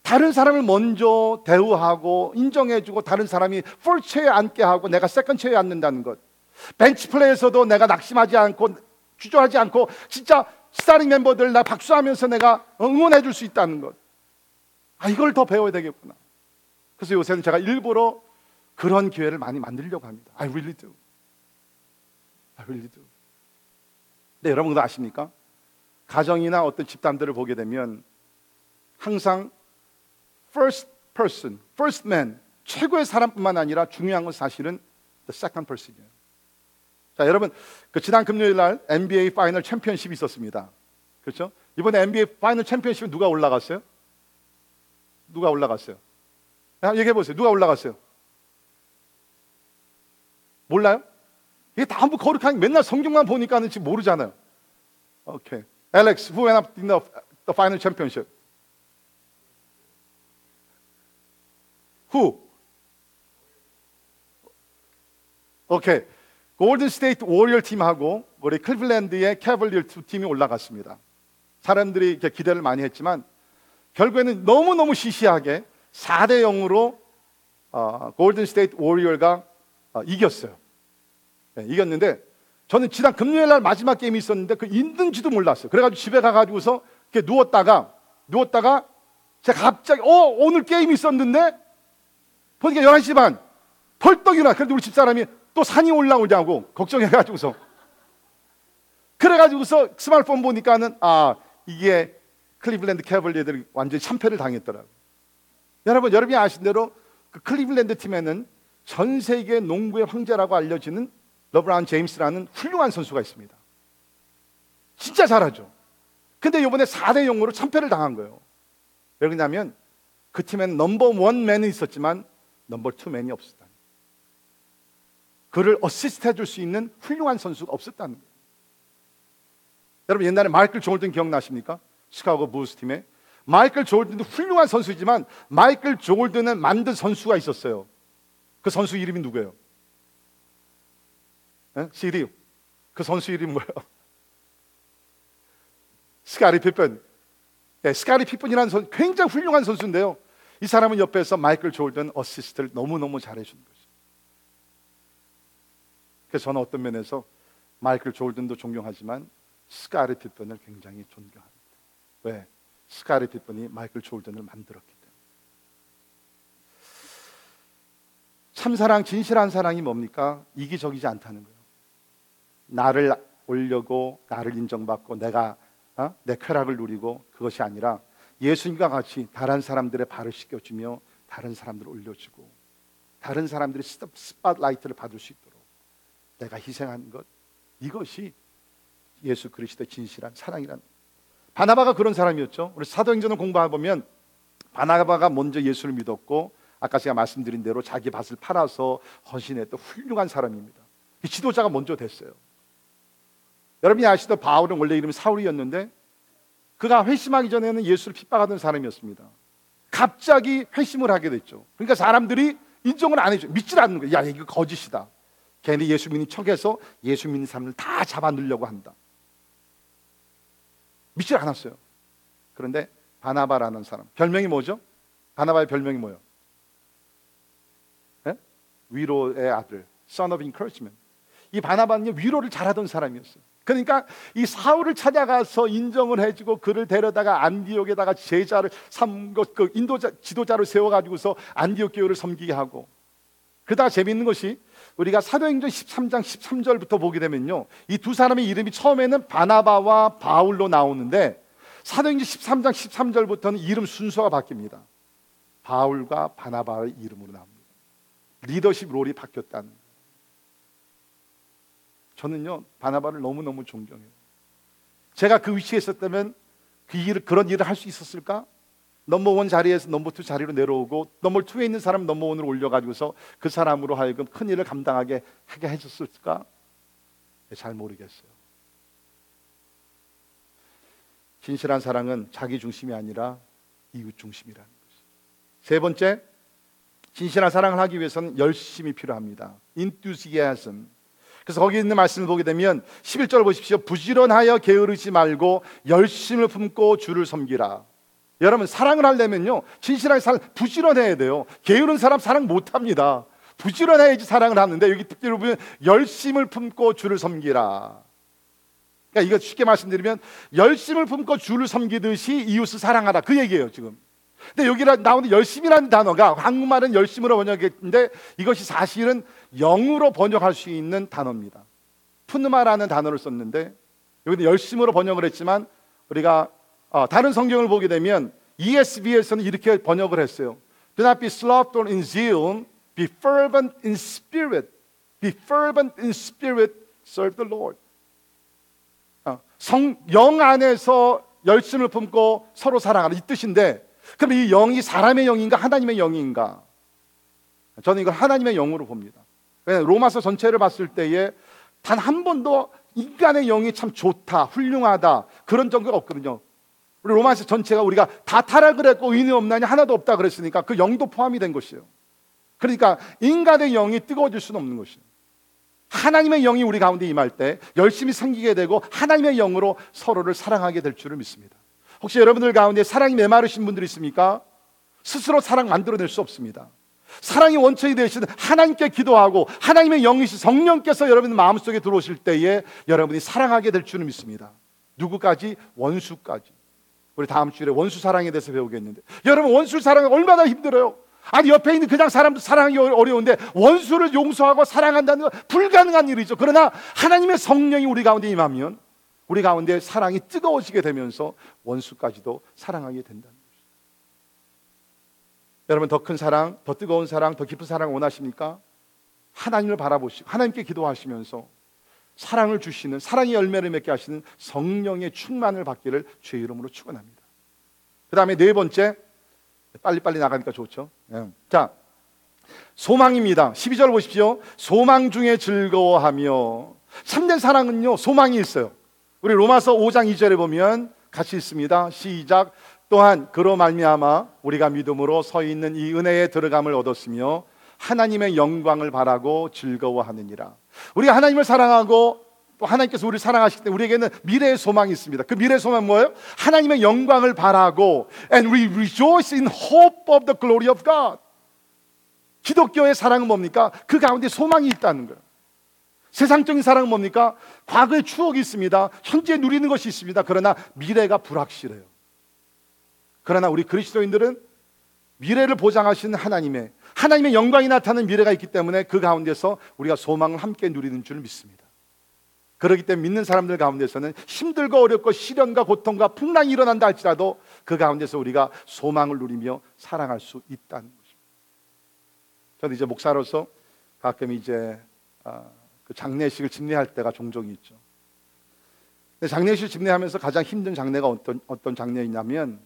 다른 사람을 먼저 대우하고 인정해주고 다른 사람이 first chair에 앉게 하고 내가 second chair에 앉는다는 것, 벤치 플레이에서도 내가 낙심하지 않고 주저하지 않고 진짜 스타팅 멤버들 나 박수하면서 내가 응원해줄 수 있다는 것, 이걸 더 배워야 되겠구나. 그래서 요새는 제가 일부러 그런 기회를 많이 만들려고 합니다. I really do. 근데 여러분도 아십니까? 가정이나 어떤 집단들을 보게 되면 항상 first person, first man, 최고의 사람뿐만 아니라 중요한 건 사실은 the second person이에요. 자, 여러분, 지난 금요일 날 NBA 파이널 챔피언십이 있었습니다. 그렇죠? 이번에 NBA 파이널 챔피언십에 누가 올라갔어요? 누가 올라갔어요? 얘기해보세요. 누가 올라갔어요? 몰라요? 이게 다 한번 거룩한, 맨날 성경만 보니까는 지금 모르잖아요. 오케이. Alex, who went up in the final championship? Who? 오케이. Golden State Warriors 팀하고 우리 클리블랜드의 캐벌리어 두 팀이 올라갔습니다. 사람들이 이렇게 기대를 많이 했지만 결국에는 너무너무 시시하게 4대 0으로 Golden State Warriors가 이겼어요. 네, 이겼는데 저는 지난 금요일 날 마지막 게임이 있었는데 그 있는지도 몰랐어요. 그래가지고 집에 가가지고서 이렇게 누웠다가 제가 갑자기 오늘 게임이 있었는데 보니까 11시 반 벌떡 일어나. 그런데 우리 집사람이 또 산이 올라오냐고 걱정해가지고서 그래가지고서 스마트폰 보니까는 이게 클리블랜드 캐벌리어들이 완전히 참패를 당했더라고요. 여러분이 아신 대로 그 클리블랜드 팀에는 전 세계 농구의 황제라고 알려지는 러브론 제임스라는 훌륭한 선수가 있습니다. 진짜 잘하죠. 근데 이번에 4대 0으로 참패를 당한 거예요. 왜 그러냐면 그 팀에는 넘버 원 맨이 있었지만 넘버 투 맨이 없었다는 거예요. 그를 어시스트 해줄 수 있는 훌륭한 선수가 없었다는 거예요. 여러분 옛날에 마이클 조던 기억나십니까? 시카고 불스 팀에 마이클 조던도 훌륭한 선수이지만 마이클 조던을 만든 선수가 있었어요. 그 선수 이름이 누구예요? 시리우. 그 선수 이름이 뭐예요? 스카리 피펜. 네, 스카티 피펜이라는 선수, 굉장히 훌륭한 선수인데요. 이 사람은 옆에서 마이클 조던 어시스트를 너무너무 잘해준 거죠. 그래서 저는 어떤 면에서 마이클 조던도 존경하지만 스카티 피펜을 굉장히 존경합니다. 왜? 스카티 피펜이 마이클 조던을 만들었기 때문에. 참사랑, 진실한 사랑이 뭡니까? 이기적이지 않다는 거예요. 나를 올려고, 나를 인정받고, 내가 내 쾌락을 누리고, 그것이 아니라 예수님과 같이 다른 사람들의 발을 씻겨주며 다른 사람들을 올려주고 다른 사람들이 스팟라이트를 받을 수 있도록 내가 희생한 것, 이것이 예수 그리스도의 진실한 사랑이란. 바나바가 그런 사람이었죠. 우리 사도행전을 공부해보면 바나바가 먼저 예수를 믿었고 아까 제가 말씀드린 대로 자기 밭을 팔아서 헌신했던 훌륭한 사람입니다. 이 지도자가 먼저 됐어요. 여러분이 아시던 바울은 원래 이름이 사울이었는데 그가 회심하기 전에는 예수를 핍박하던 사람이었습니다. 갑자기 회심을 하게 됐죠. 그러니까 사람들이 인정을 안 해줘요. 믿질 않는 거예요. 야, 이거 거짓이다. 걔네 예수 믿는 척해서 예수 믿는 사람을 다 잡아 넣으려고 한다. 믿질 않았어요. 그런데 바나바라는 사람, 별명이 뭐죠? 바나바의 별명이 뭐예요? 네? 위로의 아들, Son of Encouragement. 이 바나바는 위로를 잘하던 사람이었어요. 그러니까 이 사울을 찾아가서 인정을 해주고 그를 데려다가 안디옥에다가 제자를 삼고 그 인도자 지도자를 세워가지고서 안디옥 교회를 섬기게 하고. 그러다가 재미있는 것이 우리가 사도행전 13장 13절부터 보게 되면요, 이 두 사람의 이름이 처음에는 바나바와 바울로 나오는데 사도행전 13장 13절부터는 이름 순서가 바뀝니다. 바울과 바나바의 이름으로 나옵니다. 리더십 롤이 바뀌었다는 거예요. 저는요 바나바를 너무너무 존경해요. 제가 그 위치에 있었다면 그런 일을 할 수 있었을까? 넘버원 자리에서 넘버투 자리로 내려오고 넘버투에 있는 사람 넘버원으로 올려가지고서 그 사람으로 하여금 큰 일을 감당하게 하게 해줬을까? 잘 모르겠어요. 진실한 사랑은 자기 중심이 아니라 이웃 중심이라는 거죠. 세 번째, 진실한 사랑을 하기 위해서는 열심이 필요합니다. Enthusiasm. 그래서 거기 있는 말씀을 보게 되면 11절 보십시오. 부지런하여 게으르지 말고 열심을 품고 주를 섬기라. 여러분 사랑을 하려면요 진실하게 부지런해야 돼요. 게으른 사람 사랑 못합니다. 부지런해야지 사랑을 하는데 여기 특별히 보면 열심을 품고 주를 섬기라. 그러니까 이거 쉽게 말씀드리면 열심을 품고 주를 섬기듯이 이웃을 사랑하라, 그 얘기예요 지금. 근데 여기 나오는 열심이라는 단어가 한국말은 열심으로 번역했는데 이것이 사실은 영으로 번역할 수 있는 단어입니다. 푸누마라는 단어를 썼는데 여기는 열심으로 번역을 했지만 우리가 다른 성경을 보게 되면 ESV에서는 이렇게 번역을 했어요. Do not be slothful in zeal, be fervent in spirit, serve the Lord. 영 안에서 열심을 품고 서로 사랑하라 이 뜻인데, 그럼 이 영이 사람의 영인가 하나님의 영인가? 저는 이걸 하나님의 영으로 봅니다. 로마서 전체를 봤을 때에 단 한 번도 인간의 영이 참 좋다, 훌륭하다 그런 정도가 없거든요. 우리 로마서 전체가 우리가 다 타락을 했고 의인이 없나니 하나도 없다 그랬으니까 그 영도 포함이 된 것이에요. 그러니까 인간의 영이 뜨거워질 수는 없는 것이에요. 하나님의 영이 우리 가운데 임할 때 열심히 생기게 되고 하나님의 영으로 서로를 사랑하게 될 줄을 믿습니다. 혹시 여러분들 가운데 사랑이 메마르신 분들이 있습니까? 스스로 사랑 만들어낼 수 없습니다. 사랑의 원천이 되시는 하나님께 기도하고 하나님의 영이신 성령께서 여러분 마음속에 들어오실 때에 여러분이 사랑하게 될 줄을 믿습니다. 누구까지? 원수까지. 우리 다음 주일에 원수 사랑에 대해서 배우겠는데, 여러분 원수 사랑이 얼마나 힘들어요. 아니 옆에 있는 그냥 사람도 사랑하기 어려운데 원수를 용서하고 사랑한다는 건 불가능한 일이죠. 그러나 하나님의 성령이 우리 가운데 임하면 우리 가운데 사랑이 뜨거워지게 되면서 원수까지도 사랑하게 된다는 것입니다. 여러분 더 큰 사랑, 더 뜨거운 사랑, 더 깊은 사랑 원하십니까? 하나님을 바라보시고 하나님께 기도하시면서 사랑을 주시는, 사랑의 열매를 맺게 하시는 성령의 충만을 받기를 주의 이름으로 축원합니다. 그 다음에 네 번째, 빨리빨리 나가니까 좋죠. 자, 소망입니다. 12절 보십시오. 소망 중에 즐거워하며. 참된 사랑은요 소망이 있어요. 우리 로마서 5장 2절에 보면 같이 있습니다. 시작. 또한 그로 말미암아 우리가 믿음으로 서 있는 이 은혜에 들어감을 얻었으며 하나님의 영광을 바라고 즐거워하느니라. 우리가 하나님을 사랑하고 또 하나님께서 우리를 사랑하실 때 우리에게는 미래의 소망이 있습니다. 그 미래의 소망은 뭐예요? 하나님의 영광을 바라고. And we rejoice in hope of the glory of God. 기독교의 사랑은 뭡니까? 그 가운데 소망이 있다는 거예요. 세상적인 사랑은 뭡니까? 과거의 추억이 있습니다. 현재 누리는 것이 있습니다. 그러나 미래가 불확실해요. 그러나 우리 그리스도인들은 미래를 보장하시는 하나님의 영광이 나타나는 미래가 있기 때문에 그 가운데서 우리가 소망을 함께 누리는 줄 믿습니다. 그렇기 때문에 믿는 사람들 가운데서는 힘들고 어렵고 시련과 고통과 풍랑이 일어난다 할지라도 그 가운데서 우리가 소망을 누리며 사랑할 수 있다는 것입니다. 저는 이제 목사로서 가끔 이제 그 장례식을 집례할 때가 종종 있죠. 근데 장례식을 집례하면서 가장 힘든 장례가 어떤 장례이냐면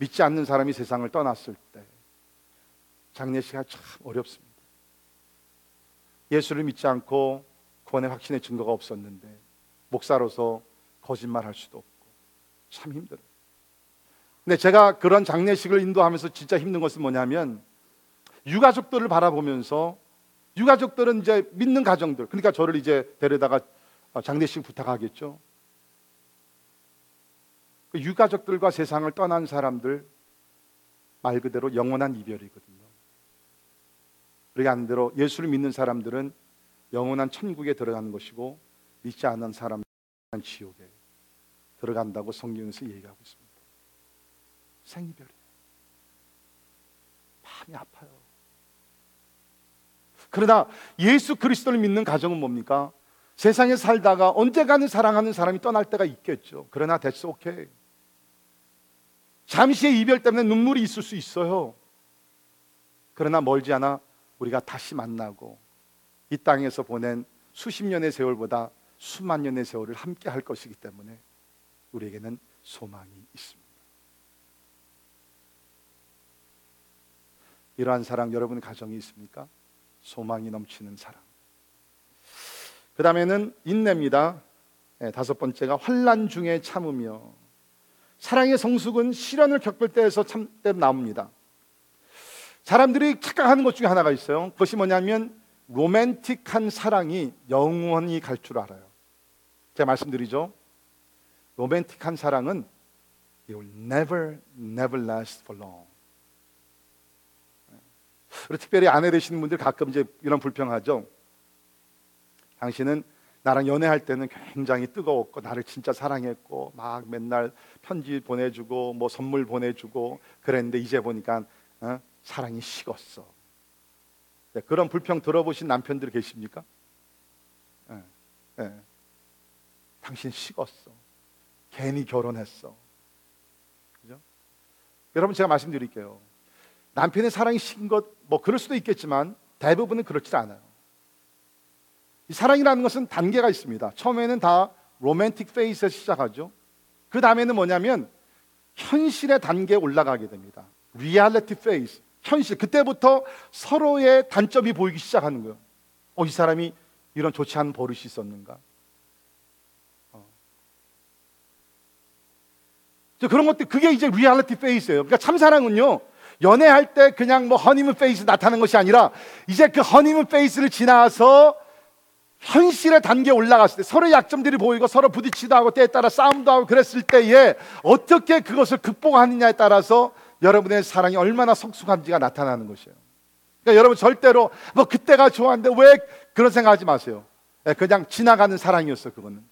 믿지 않는 사람이 세상을 떠났을 때 장례식이 참 어렵습니다. 예수를 믿지 않고 구원의 확신의 증거가 없었는데 목사로서 거짓말할 수도 없고 참 힘들어요. 근데 제가 그런 장례식을 인도하면서 진짜 힘든 것은 뭐냐면 유가족들을 바라보면서, 유가족들은 이제 믿는 가정들, 그러니까 저를 이제 데려다가 장례식 부탁하겠죠. 그 유가족들과 세상을 떠난 사람들 말 그대로 영원한 이별이거든요. 그러게 안대로 예수를 믿는 사람들은 영원한 천국에 들어가는 것이고 믿지 않는 사람은 지옥에 들어간다고 성경에서 얘기하고 있습니다. 생이별이에요. 마음이 아파요. 그러나 예수 그리스도를 믿는 가정은 뭡니까? 세상에 살다가 언젠가는 사랑하는 사람이 떠날 때가 있겠죠. 그러나 that's okay. 잠시의 이별 때문에 눈물이 있을 수 있어요. 그러나 멀지 않아 우리가 다시 만나고 이 땅에서 보낸 수십 년의 세월보다 수만 년의 세월을 함께 할 것이기 때문에 우리에게는 소망이 있습니다. 이러한 사랑, 여러분 가정이 있습니까? 소망이 넘치는 사랑. 그 다음에는 인내입니다. 다섯 번째가 환난 중에 참으며. 사랑의 성숙은 시련을 겪을 때에서 참때 나옵니다. 사람들이 착각하는 것 중에 하나가 있어요. 그것이 뭐냐면 로맨틱한 사랑이 영원히 갈 줄 알아요. 제가 말씀드리죠. 로맨틱한 사랑은 It will never last for long. 그리고 특별히 아내 되시는 분들 가끔 이제 이런 불평하죠. 당신은 나랑 연애할 때는 굉장히 뜨거웠고 나를 진짜 사랑했고 막 맨날 편지 보내주고 뭐 선물 보내주고 그랬는데 이제 보니까 사랑이 식었어. 네, 그런 불평 들어보신 남편들 계십니까? 네. 당신 식었어. 괜히 결혼했어. 그죠? 여러분 제가 말씀드릴게요. 남편의 사랑이 식은 것 뭐 그럴 수도 있겠지만 대부분은 그렇지 않아요. 이 사랑이라는 것은 단계가 있습니다. 처음에는 다 로맨틱 페이스에서 시작하죠. 그 다음에는 뭐냐면 현실의 단계에 올라가게 됩니다. 리얼리티 페이스, 현실. 그때부터 서로의 단점이 보이기 시작하는 거예요. 이 사람이 이런 좋지 않은 버릇이 있었는가. 그런 것들, 그게 이제 리얼리티 페이스예요. 그러니까 참사랑은요, 연애할 때 그냥 뭐 허니문 페이스 나타나는 것이 아니라 이제 그 허니문 페이스를 지나서 현실의 단계에 올라갔을 때, 서로의 약점들이 보이고 서로 부딪히기도 하고 때에 따라 싸움도 하고 그랬을 때에 어떻게 그것을 극복하느냐에 따라서 여러분의 사랑이 얼마나 성숙한지가 나타나는 것이에요. 그러니까 여러분 절대로 뭐 그때가 좋았는데 왜 그런 생각하지 마세요. 그냥 지나가는 사랑이었어, 그거는.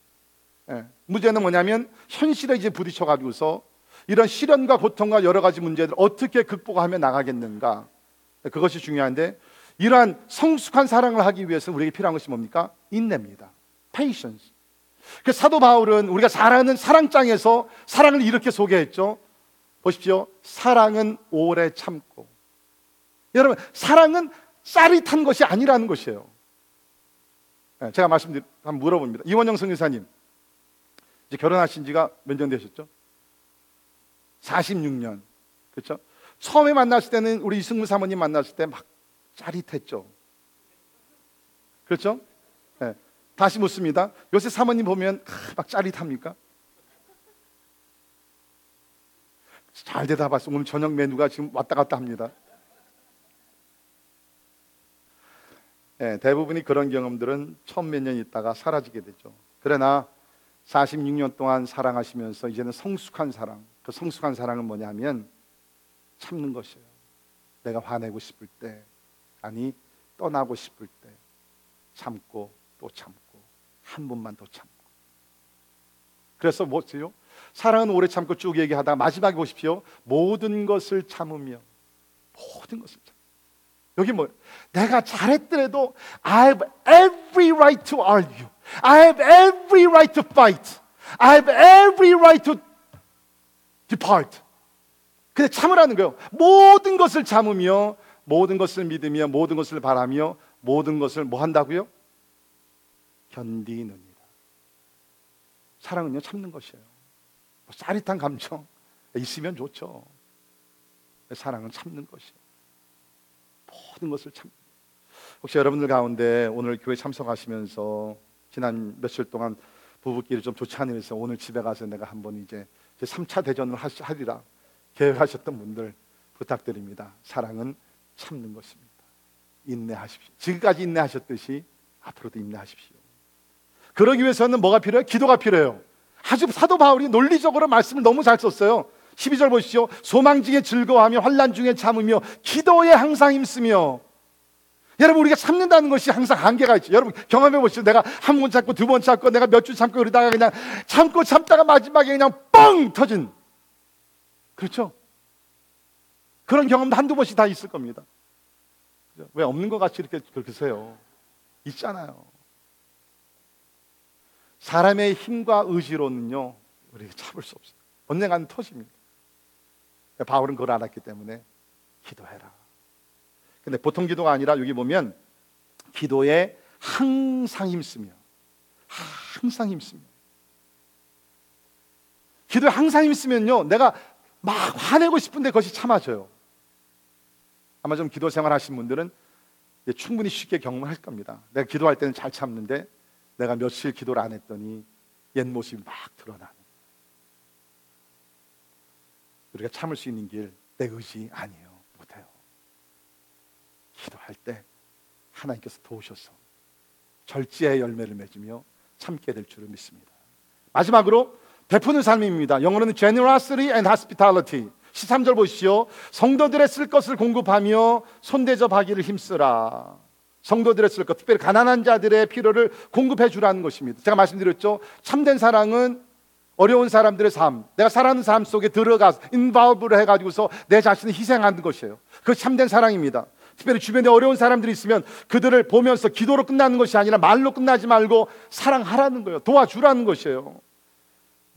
문제는 뭐냐면 현실에 이제 부딪혀가지고서 이런 시련과 고통과 여러 가지 문제들을 어떻게 극복하며 나가겠는가, 그것이 중요한데, 이러한 성숙한 사랑을 하기 위해서 우리에게 필요한 것이 뭡니까? 인내입니다. patience. 그 사도 바울은 우리가 잘 아는 사랑장에서 사랑을 이렇게 소개했죠. 보십시오. 사랑은 오래 참고. 여러분, 사랑은 짜릿한 것이 아니라는 것이에요. 제가 한번 물어봅니다. 이원영 선교사님, 이제 결혼하신 지가 몇 년 되셨죠? 46년. 그렇죠? 처음에 만났을 때는 우리 이승문 사모님 만났을 때 막 짜릿했죠. 그렇죠? 네. 다시 묻습니다. 요새 사모님 보면 막 짜릿합니까? 잘 대답하셨어요. 오늘 저녁 메뉴가 지금 왔다 갔다 합니다. 네, 대부분이 그런 경험들은 처음 몇 년 있다가 사라지게 되죠. 그러나 46년 동안 사랑하시면서 이제는 성숙한 사랑. 그 성숙한 사랑은 뭐냐면 참는 것이에요. 내가 화내고 싶을 때, 아니 떠나고 싶을 때 참고 또 참고 한 번만 더 참고. 그래서 뭐지요? 사랑은 오래 참고 쭉 얘기하다가 마지막에 보십시오. 모든 것을 참으며. 모든 것을 참으며. 여기 뭐예요? 내가 잘했더라도 I have every right to argue, I have every right to fight, I have every right to depart. 근데 참으라는 거예요. 모든 것을 참으며, 모든 것을 믿으며, 모든 것을 바라며, 모든 것을 뭐 한다고요? 견디느니라. 사랑은요, 참는 것이에요. 뭐 짜릿한 감정 있으면 좋죠. 사랑은 참는 것이에요. 모든 것을 참. 혹시 여러분들 가운데 오늘 교회 참석하시면서 지난 며칠 동안 부부끼리 좀 좋지 않으면서 오늘 집에 가서 내가 한번 이제 제 3차 대전을 하리라 계획하셨던 분들 부탁드립니다. 사랑은 참는 것입니다. 인내하십시오. 지금까지 인내하셨듯이 앞으로도 인내하십시오. 그러기 위해서는 뭐가 필요해요? 기도가 필요해요. 아주 사도 바울이 논리적으로 말씀을 너무 잘 썼어요. 12절 보시죠. 소망중에 즐거워하며 환난 중에 참으며 기도에 항상 힘쓰며. 여러분, 우리가 참는다는 것이 항상 한계가 있죠. 여러분 경험해 보시죠. 내가 한 번 참고 두 번 참고 내가 몇 주 참고 그러다가 그냥 참다가 마지막에 그냥 뻥 터진. 그렇죠? 그런 경험도 한두 번씩 다 있을 겁니다. 왜 없는 것 같이 이렇게 긁으세요? 있잖아요. 사람의 힘과 의지로는요, 우리가 참을 수 없어요. 언젠가는 터집니다. 바울은 그걸 알았기 때문에 기도해라. 근데 보통 기도가 아니라 여기 보면 기도에 항상 힘쓰며. 항상 힘쓰며. 기도에 항상 힘쓰면요, 내가 막 화내고 싶은데 그것이 참아져요. 아마 좀 기도 생활 하신 분들은 충분히 쉽게 경험할 겁니다. 내가 기도할 때는 잘 참는데 내가 며칠 기도를 안 했더니 옛 모습이 막 드러나는. 우리가 참을 수 있는 길, 내 의지 아니에요. 못해요. 기도할 때 하나님께서 도우셔서 절제의 열매를 맺으며 참게 될 줄을 믿습니다. 마지막으로 베푸는 삶입니다. 영어로는 generosity and hospitality. 13절 보시죠. 성도들의 쓸 것을 공급하며 손대접하기를 힘쓰라. 성도들의 쓸 것, 특별히 가난한 자들의 필요를 공급해 주라는 것입니다. 제가 말씀드렸죠. 참된 사랑은 어려운 사람들의 삶, 내가 살아가는 삶 속에 들어가서 인바울브를 해가지고서 내 자신을 희생하는 것이에요. 그것이 참된 사랑입니다. 특별히 주변에 어려운 사람들이 있으면 그들을 보면서 기도로 끝나는 것이 아니라 말로 끝나지 말고 사랑하라는 거예요. 도와주라는 것이에요.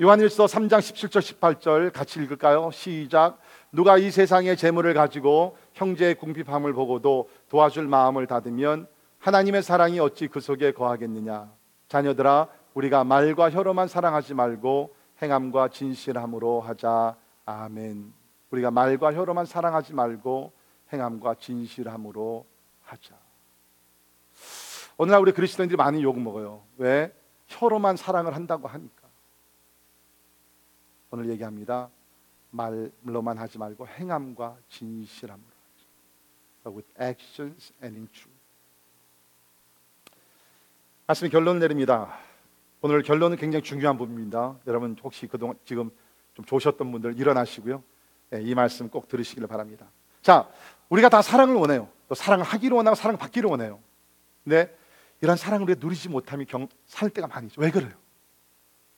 요한일서 3장 17절 18절 같이 읽을까요? 시작. 누가 이 세상의 재물을 가지고 형제의 궁핍함을 보고도 도와줄 마음을 닫으면 하나님의 사랑이 어찌 그 속에 거하겠느냐. 자녀들아, 우리가 말과 혀로만 사랑하지 말고 행함과 진실함으로 하자. 아멘. 우리가 말과 혀로만 사랑하지 말고 행함과 진실함으로 하자. 오늘날 우리 그리스도인들이 많이 욕먹어요. 왜? 혀로만 사랑을 한다고 하니까. 오늘 얘기합니다. 말로만 하지 말고 행함과 진실함으로 하자. With actions and in truth. 말씀이 결론을 내립니다. 오늘 결론은 굉장히 중요한 부분입니다. 여러분 혹시 그동안 지금 좀 조셨던 분들 일어나시고요. 네, 이 말씀 꼭 들으시길 바랍니다. 자, 우리가 다 사랑을 원해요. 또 사랑을 하기를 원하고 사랑을 받기를 원해요. 근데 이런 사랑을 우리가 누리지 못하면 살 때가 많이 있죠. 왜 그래요?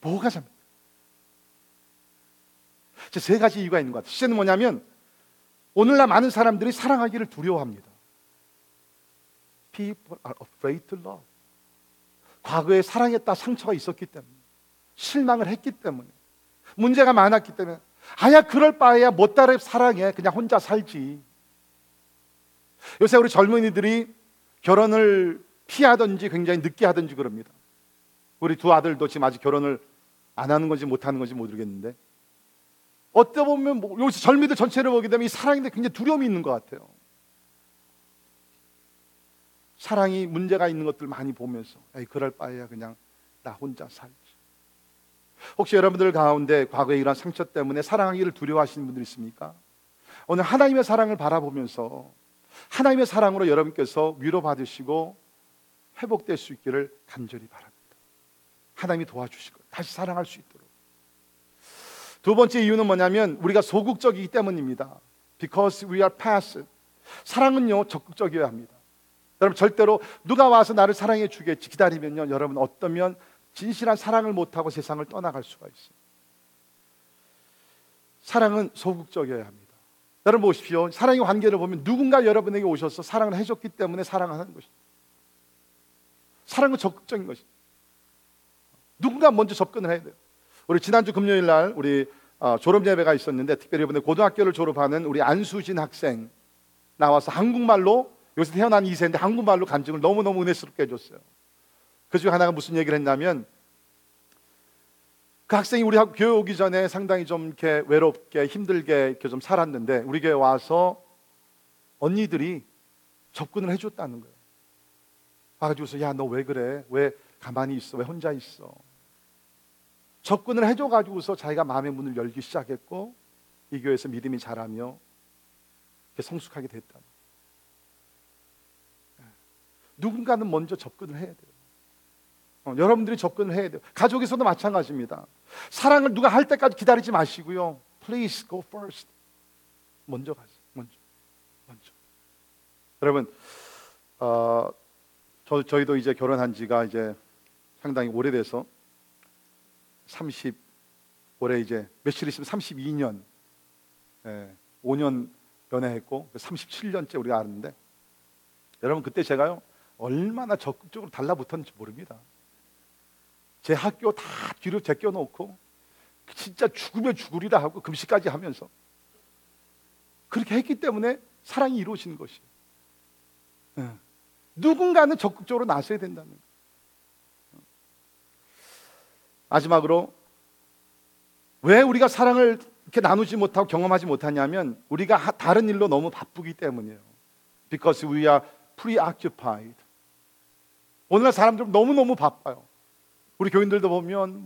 뭐가 잘못돼요? 세 가지 이유가 있는 것 같아요. 첫째는 뭐냐면 오늘날 많은 사람들이 사랑하기를 두려워합니다. People are afraid to love. 과거에 사랑했다 상처가 있었기 때문에, 실망을 했기 때문에, 문제가 많았기 때문에, 아야 그럴 바에야 못 따라 사랑해, 그냥 혼자 살지. 요새 우리 젊은이들이 결혼을 피하든지 굉장히 늦게 하든지 그럽니다. 우리 두 아들도 지금 아직 결혼을 안 하는 건지 못 하는 건지 모르겠는데, 어때 보면 요새 젊은이들 전체를 보게 되면 이 사랑인데 굉장히 두려움이 있는 것 같아요. 사랑이 문제가 있는 것들 많이 보면서 에이 그럴 바에야 그냥 나 혼자 살지. 혹시 여러분들 가운데 과거에 이런 상처 때문에 사랑하기를 두려워하시는 분들 있습니까? 오늘 하나님의 사랑을 바라보면서 하나님의 사랑으로 여러분께서 위로받으시고 회복될 수 있기를 간절히 바랍니다. 하나님이 도와주시고 다시 사랑할 수 있도록. 두 번째 이유는 뭐냐면 우리가 소극적이기 때문입니다. Because we are passive. 사랑은요 적극적이어야 합니다. 여러분 절대로 누가 와서 나를 사랑해 주겠지 기다리면요 여러분 어떠면 진실한 사랑을 못하고 세상을 떠나갈 수가 있어요. 사랑은 소극적이어야 합니다. 여러분 보십시오. 사랑의 관계를 보면 누군가 여러분에게 오셔서 사랑을 해줬기 때문에 사랑하는 것입니다. 사랑은 적극적인 것입니다. 누군가 먼저 접근을 해야 돼요. 우리 지난주 금요일 날 우리 졸업 예배가 있었는데 특별히 이번에 고등학교를 졸업하는 우리 안수진 학생 나와서 한국말로 요새 태어난 2세인데 한국말로 간증을 너무너무 은혜스럽게 해줬어요. 그 중에 하나가 무슨 얘기를 했냐면 그 학생이 우리 교회 오기 전에 상당히 좀 이렇게 외롭게 힘들게 이렇게 좀 살았는데 우리 교회 와서 언니들이 접근을 해줬다는 거예요. 와가지고서 야 너 왜 그래? 왜 가만히 있어? 왜 혼자 있어? 접근을 해줘가지고서 자기가 마음의 문을 열기 시작했고 이 교회에서 믿음이 자라며 이렇게 성숙하게 됐다. 누군가는 먼저 접근을 해야 돼요. 여러분들이 접근을 해야 돼요. 가족에서도 마찬가지입니다. 사랑을 누가 할 때까지 기다리지 마시고요. Please go first. 먼저 가세요. 먼저. 여러분, 저희도 이제 결혼한 지가 이제 상당히 오래돼서 올해 이제 며칠 있으면 32년, 5년 연애했고 37년째 우리가 아는데 여러분 그때 제가요 얼마나 적극적으로 달라붙었는지 모릅니다. 제 학교 다 뒤로 제껴놓고 진짜 죽으면 죽으리라 하고 금식까지 하면서 그렇게 했기 때문에 사랑이 이루어지는 것이에요. 누군가는 적극적으로 나서야 된다는 거예요. 마지막으로 왜 우리가 사랑을 이렇게 나누지 못하고 경험하지 못하냐면 우리가 다른 일로 너무 바쁘기 때문이에요. Because we are preoccupied. 오늘날 사람들은 너무너무 바빠요. 우리 교인들도 보면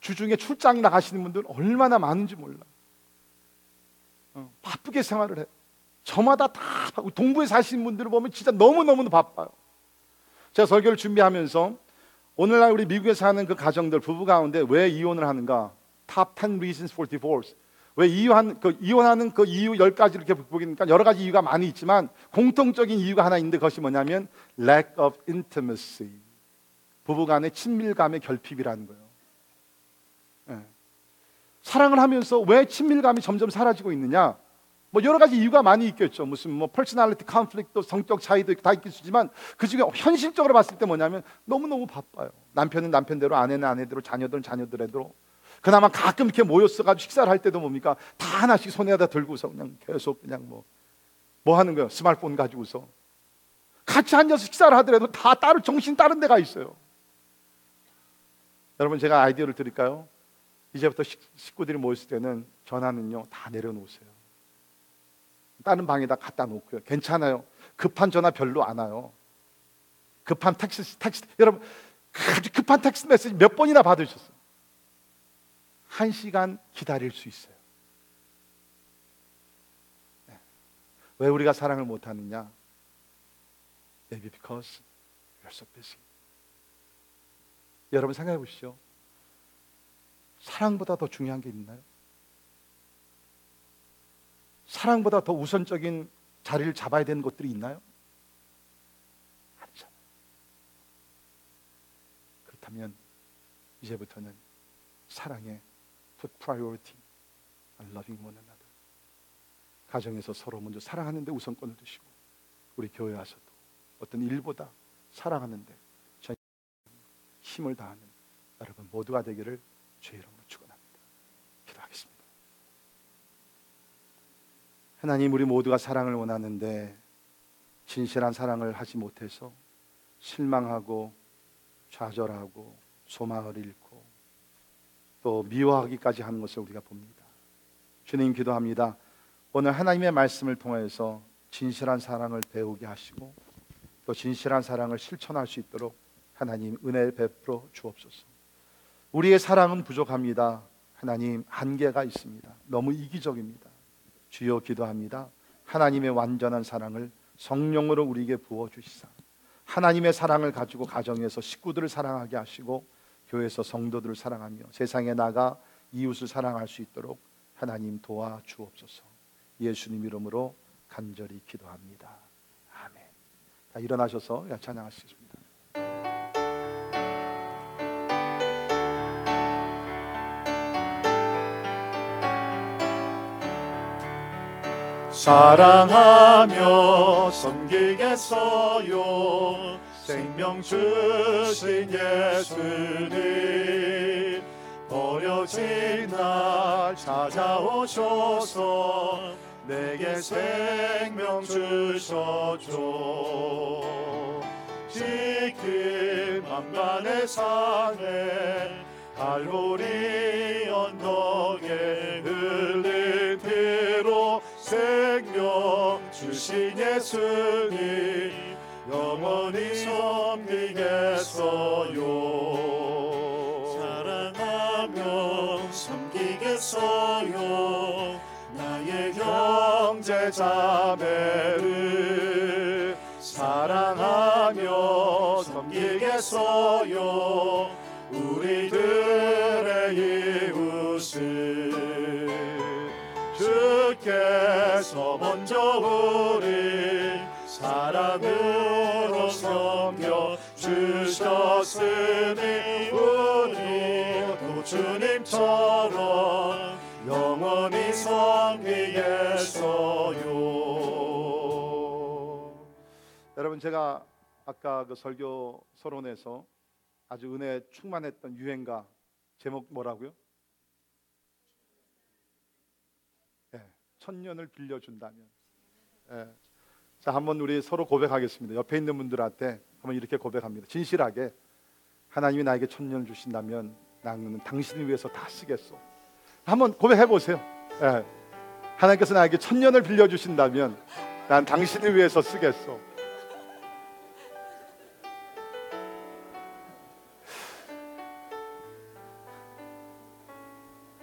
주중에 출장 나가시는 분들 얼마나 많은지 몰라. 바쁘게 생활을 해요. 저마다 다 동부에 사시는 분들을 보면 진짜 너무너무 바빠요. 제가 설교를 준비하면서 오늘날 우리 미국에 사는 그 가정들 부부 가운데 왜 이혼을 하는가? Top 10 reasons for divorce. 왜 이혼하는 그 이유 10가지 이렇게 보니까 여러 가지 이유가 많이 있지만 공통적인 이유가 하나 있는데 그것이 뭐냐면 lack of intimacy. 부부간의 친밀감의 결핍이라는 거예요. 사랑을 하면서 왜 친밀감이 점점 사라지고 있느냐? 여러 가지 이유가 많이 있겠죠. 무슨 퍼스널리티 컨플릭트, 성격 차이도 다 있을 수 있지만 그 중에 현실적으로 봤을 때 뭐냐면 너무너무 바빠요. 남편은 남편대로, 아내는 아내대로, 자녀들은 자녀들대로. 그나마 가끔 이렇게 모였어가지고 식사를 할 때도 뭡니까? 다 하나씩 손에다 들고서 그냥 계속 그냥 뭐 하는 거예요? 스마트폰 가지고서 같이 앉아서 식사를 하더라도 다 정신 다른 데가 있어요. 여러분, 제가 아이디어를 드릴까요? 이제부터 식구들이 모였을 때는 전화는요 다 내려놓으세요. 다른 방에다 갖다 놓고요. 괜찮아요. 급한 전화 별로 안 와요. 급한 텍스트 여러분, 급한 텍스트 메시지 몇 번이나 받으셨어요? 1시간 기다릴 수 있어요. 네. 왜 우리가 사랑을 못하느냐? Maybe because you're so busy. 여러분 생각해 보시죠. 사랑보다 더 중요한 게 있나요? 사랑보다 더 우선적인 자리를 잡아야 되는 것들이 있나요? 아니잖아요. 그렇다면 이제부터는 사랑에 put priority on loving one another. 가정에서 서로 먼저 사랑하는 데 우선권을 두시고, 우리 교회 와서도 어떤 일보다 사랑하는 데 힘을 다하는 여러분 모두가 되기를 주의 이름으로 축원합니다. 기도하겠습니다. 하나님, 우리 모두가 사랑을 원하는데 진실한 사랑을 하지 못해서 실망하고 좌절하고 소망을 잃고 또 미워하기까지 하는 것을 우리가 봅니다. 주님, 기도합니다. 오늘 하나님의 말씀을 통해서 진실한 사랑을 배우게 하시고 또 진실한 사랑을 실천할 수 있도록 하나님 은혜를 베풀어 주옵소서. 우리의 사랑은 부족합니다. 하나님, 한계가 있습니다. 너무 이기적입니다. 주여, 기도합니다. 하나님의 완전한 사랑을 성령으로 우리에게 부어주시사 하나님의 사랑을 가지고 가정에서 식구들을 사랑하게 하시고 교회에서 성도들을 사랑하며 세상에 나가 이웃을 사랑할 수 있도록 하나님 도와주옵소서. 예수님 이름으로 간절히 기도합니다. 아멘. 다 일어나셔서 찬양하시겠습니다. 사랑하며 섬기겠어요. 생명 주신 예수님, 버려진 날 찾아오셔서 내게 생명 주셨죠. 지킨 만간의 산에 갈보리 언덕에 흘린 피로 생명 주신 예수님, 영원히 섬기겠어요. 사랑하며 섬기겠어요. 나의 형제 자매를 사랑하며 섬기겠어요. 우리들의 이웃을 주께서 먼저 우리 사랑으로 섬겨주셨으니 우리도 주님처럼 영원히 섬기겠어요. 여러분, 제가 아까 그 설교 서론에서 아주 은혜에 충만했던 유행가 제목 뭐라고요? 천년을 빌려준다면. 예. 자, 한번 우리 서로 고백하겠습니다. 옆에 있는 분들한테 한번 이렇게 고백합니다. 진실하게. 하나님이 나에게 천년을 주신다면 나는 당신을 위해서 다 쓰겠소. 한번 고백해보세요. 예. 하나님께서 나에게 천년을 빌려주신다면 난 당신을 위해서 쓰겠소.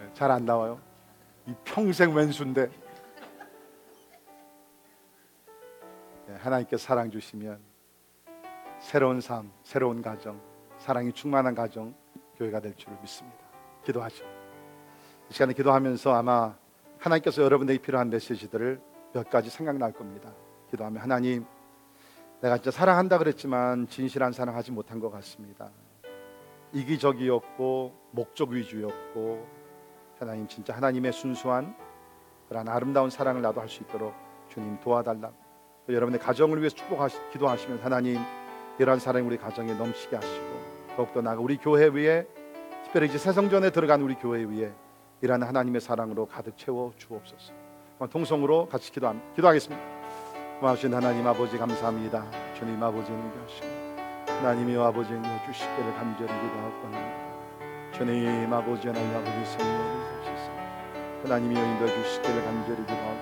예, 잘 안 나와요. 이 평생 왼수인데. 하나님께서 사랑 주시면 새로운 삶, 새로운 가정, 사랑이 충만한 가정, 교회가 될 줄을 믿습니다. 기도하죠. 이 시간에 기도하면서 아마 하나님께서 여러분에게 필요한 메시지들을 몇 가지 생각날 겁니다. 기도하면, 하나님, 내가 진짜 사랑한다 그랬지만 진실한 사랑하지 못한 것 같습니다. 이기적이었고 목적 위주였고, 하나님, 진짜 하나님의 순수한 그런 아름다운 사랑을 나도 할 수 있도록 주님 도와달라고. 여러분의 가정을 위해서 기도하시면 하나님, 이러한 사랑이 우리 가정에 넘치게 하시고 더욱더 나아가 우리 교회 위에, 특별히 이제 새성전에 들어간 우리 교회 위에 이러한 하나님의 사랑으로 가득 채워 주옵소서. 통성으로 같이 기도하겠습니다. 고마우신 하나님 아버지, 감사합니다. 주님 아버지, 인도하시고 하나님이 아버지 인도해 주시기를 간절히 기도하옵나이다. 주님 아버지 하나님 아버지 성령을 주시옵소서. 하나님이 인도해 주시기를 간절히 기도합니다.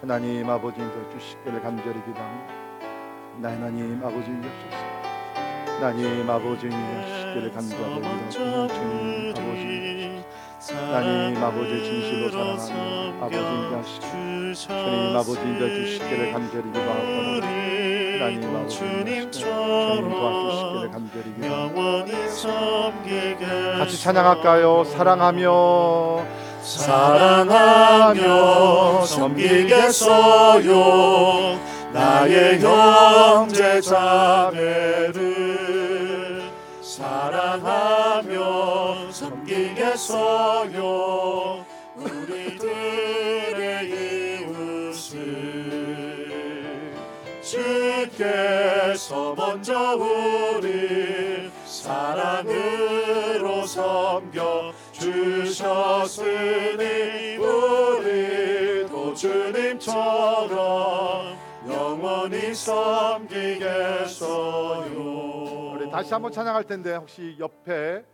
하나님 아버지 인도해 주시기를 간절히 기도합니다. 하나님 아버지 주시옵소서. 하나님 아버지 주시기를 간절히 기도합니다. 주님 아버지 하나님 아버지 진실로 사랑하는 아버지 하시옵소서. 주님 아버지 인도해 주시기를 간절히 기도합니다. 하나님 아버지 주님 도와주시기를 간절히 기도합니다. 같이 찬양할까요? 사랑하며 섬기겠어요 나의 형제 자매를 사랑하며 섬기겠어요 우리들의 이웃을 주께서 먼저 우리 사랑으로 섬겨 주셨으니 우리도 주님처럼 영원히 섬기겠어요. 우리 다시 한번 찬양할 텐데 혹시 옆에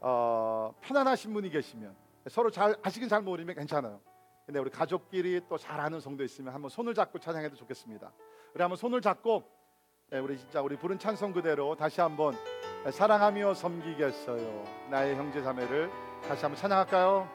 편안하신 분이 계시면 서로 잘 아시긴 잘 모르면 괜찮아요. 근데 우리 가족끼리 또 잘 아는 성도 있으면 한번 손을 잡고 찬양해도 좋겠습니다. 우리 한번 손을 잡고 우리 진짜 우리 부른 찬송 그대로 다시 한번 사랑하며 섬기겠어요 나의 형제 자매를 다시 한번 찬양할까요?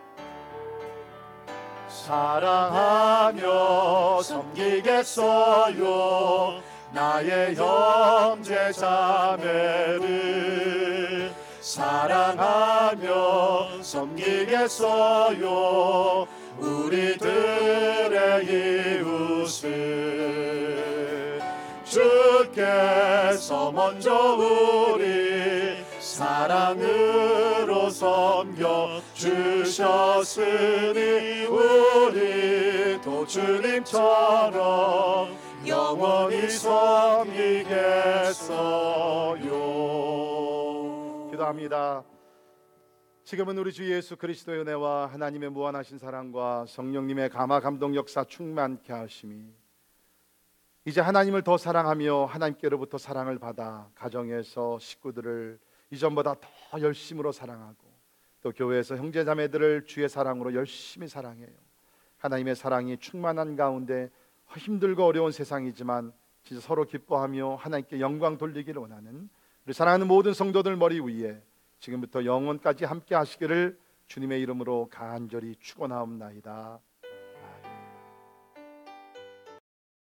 사랑하며 섬기겠어요 나의 형제 자매를 사랑하며 섬기겠어요 우리들의 이웃을 주께서 먼저 우리 사랑으로 섬겨 주셨으니 우리도 주님처럼 영원히 섬기겠어요. 기도합니다. 지금은 우리 주 예수 그리스도의 은혜와 하나님의 무한하신 사랑과 성령님의 감화 감동 역사 충만케 하심이 이제 하나님을 더 사랑하며 하나님께로부터 사랑을 받아 가정에서 식구들을 이전보다 더 열심으로 사랑하고 또 교회에서 형제자매들을 주의 사랑으로 열심히 사랑해요. 하나님의 사랑이 충만한 가운데 힘들고 어려운 세상이지만 진짜 서로 기뻐하며 하나님께 영광 돌리기를 원하는 우리 사랑하는 모든 성도들 머리 위에 지금부터 영원까지 함께 하시기를 주님의 이름으로 간절히 축원하옵나이다.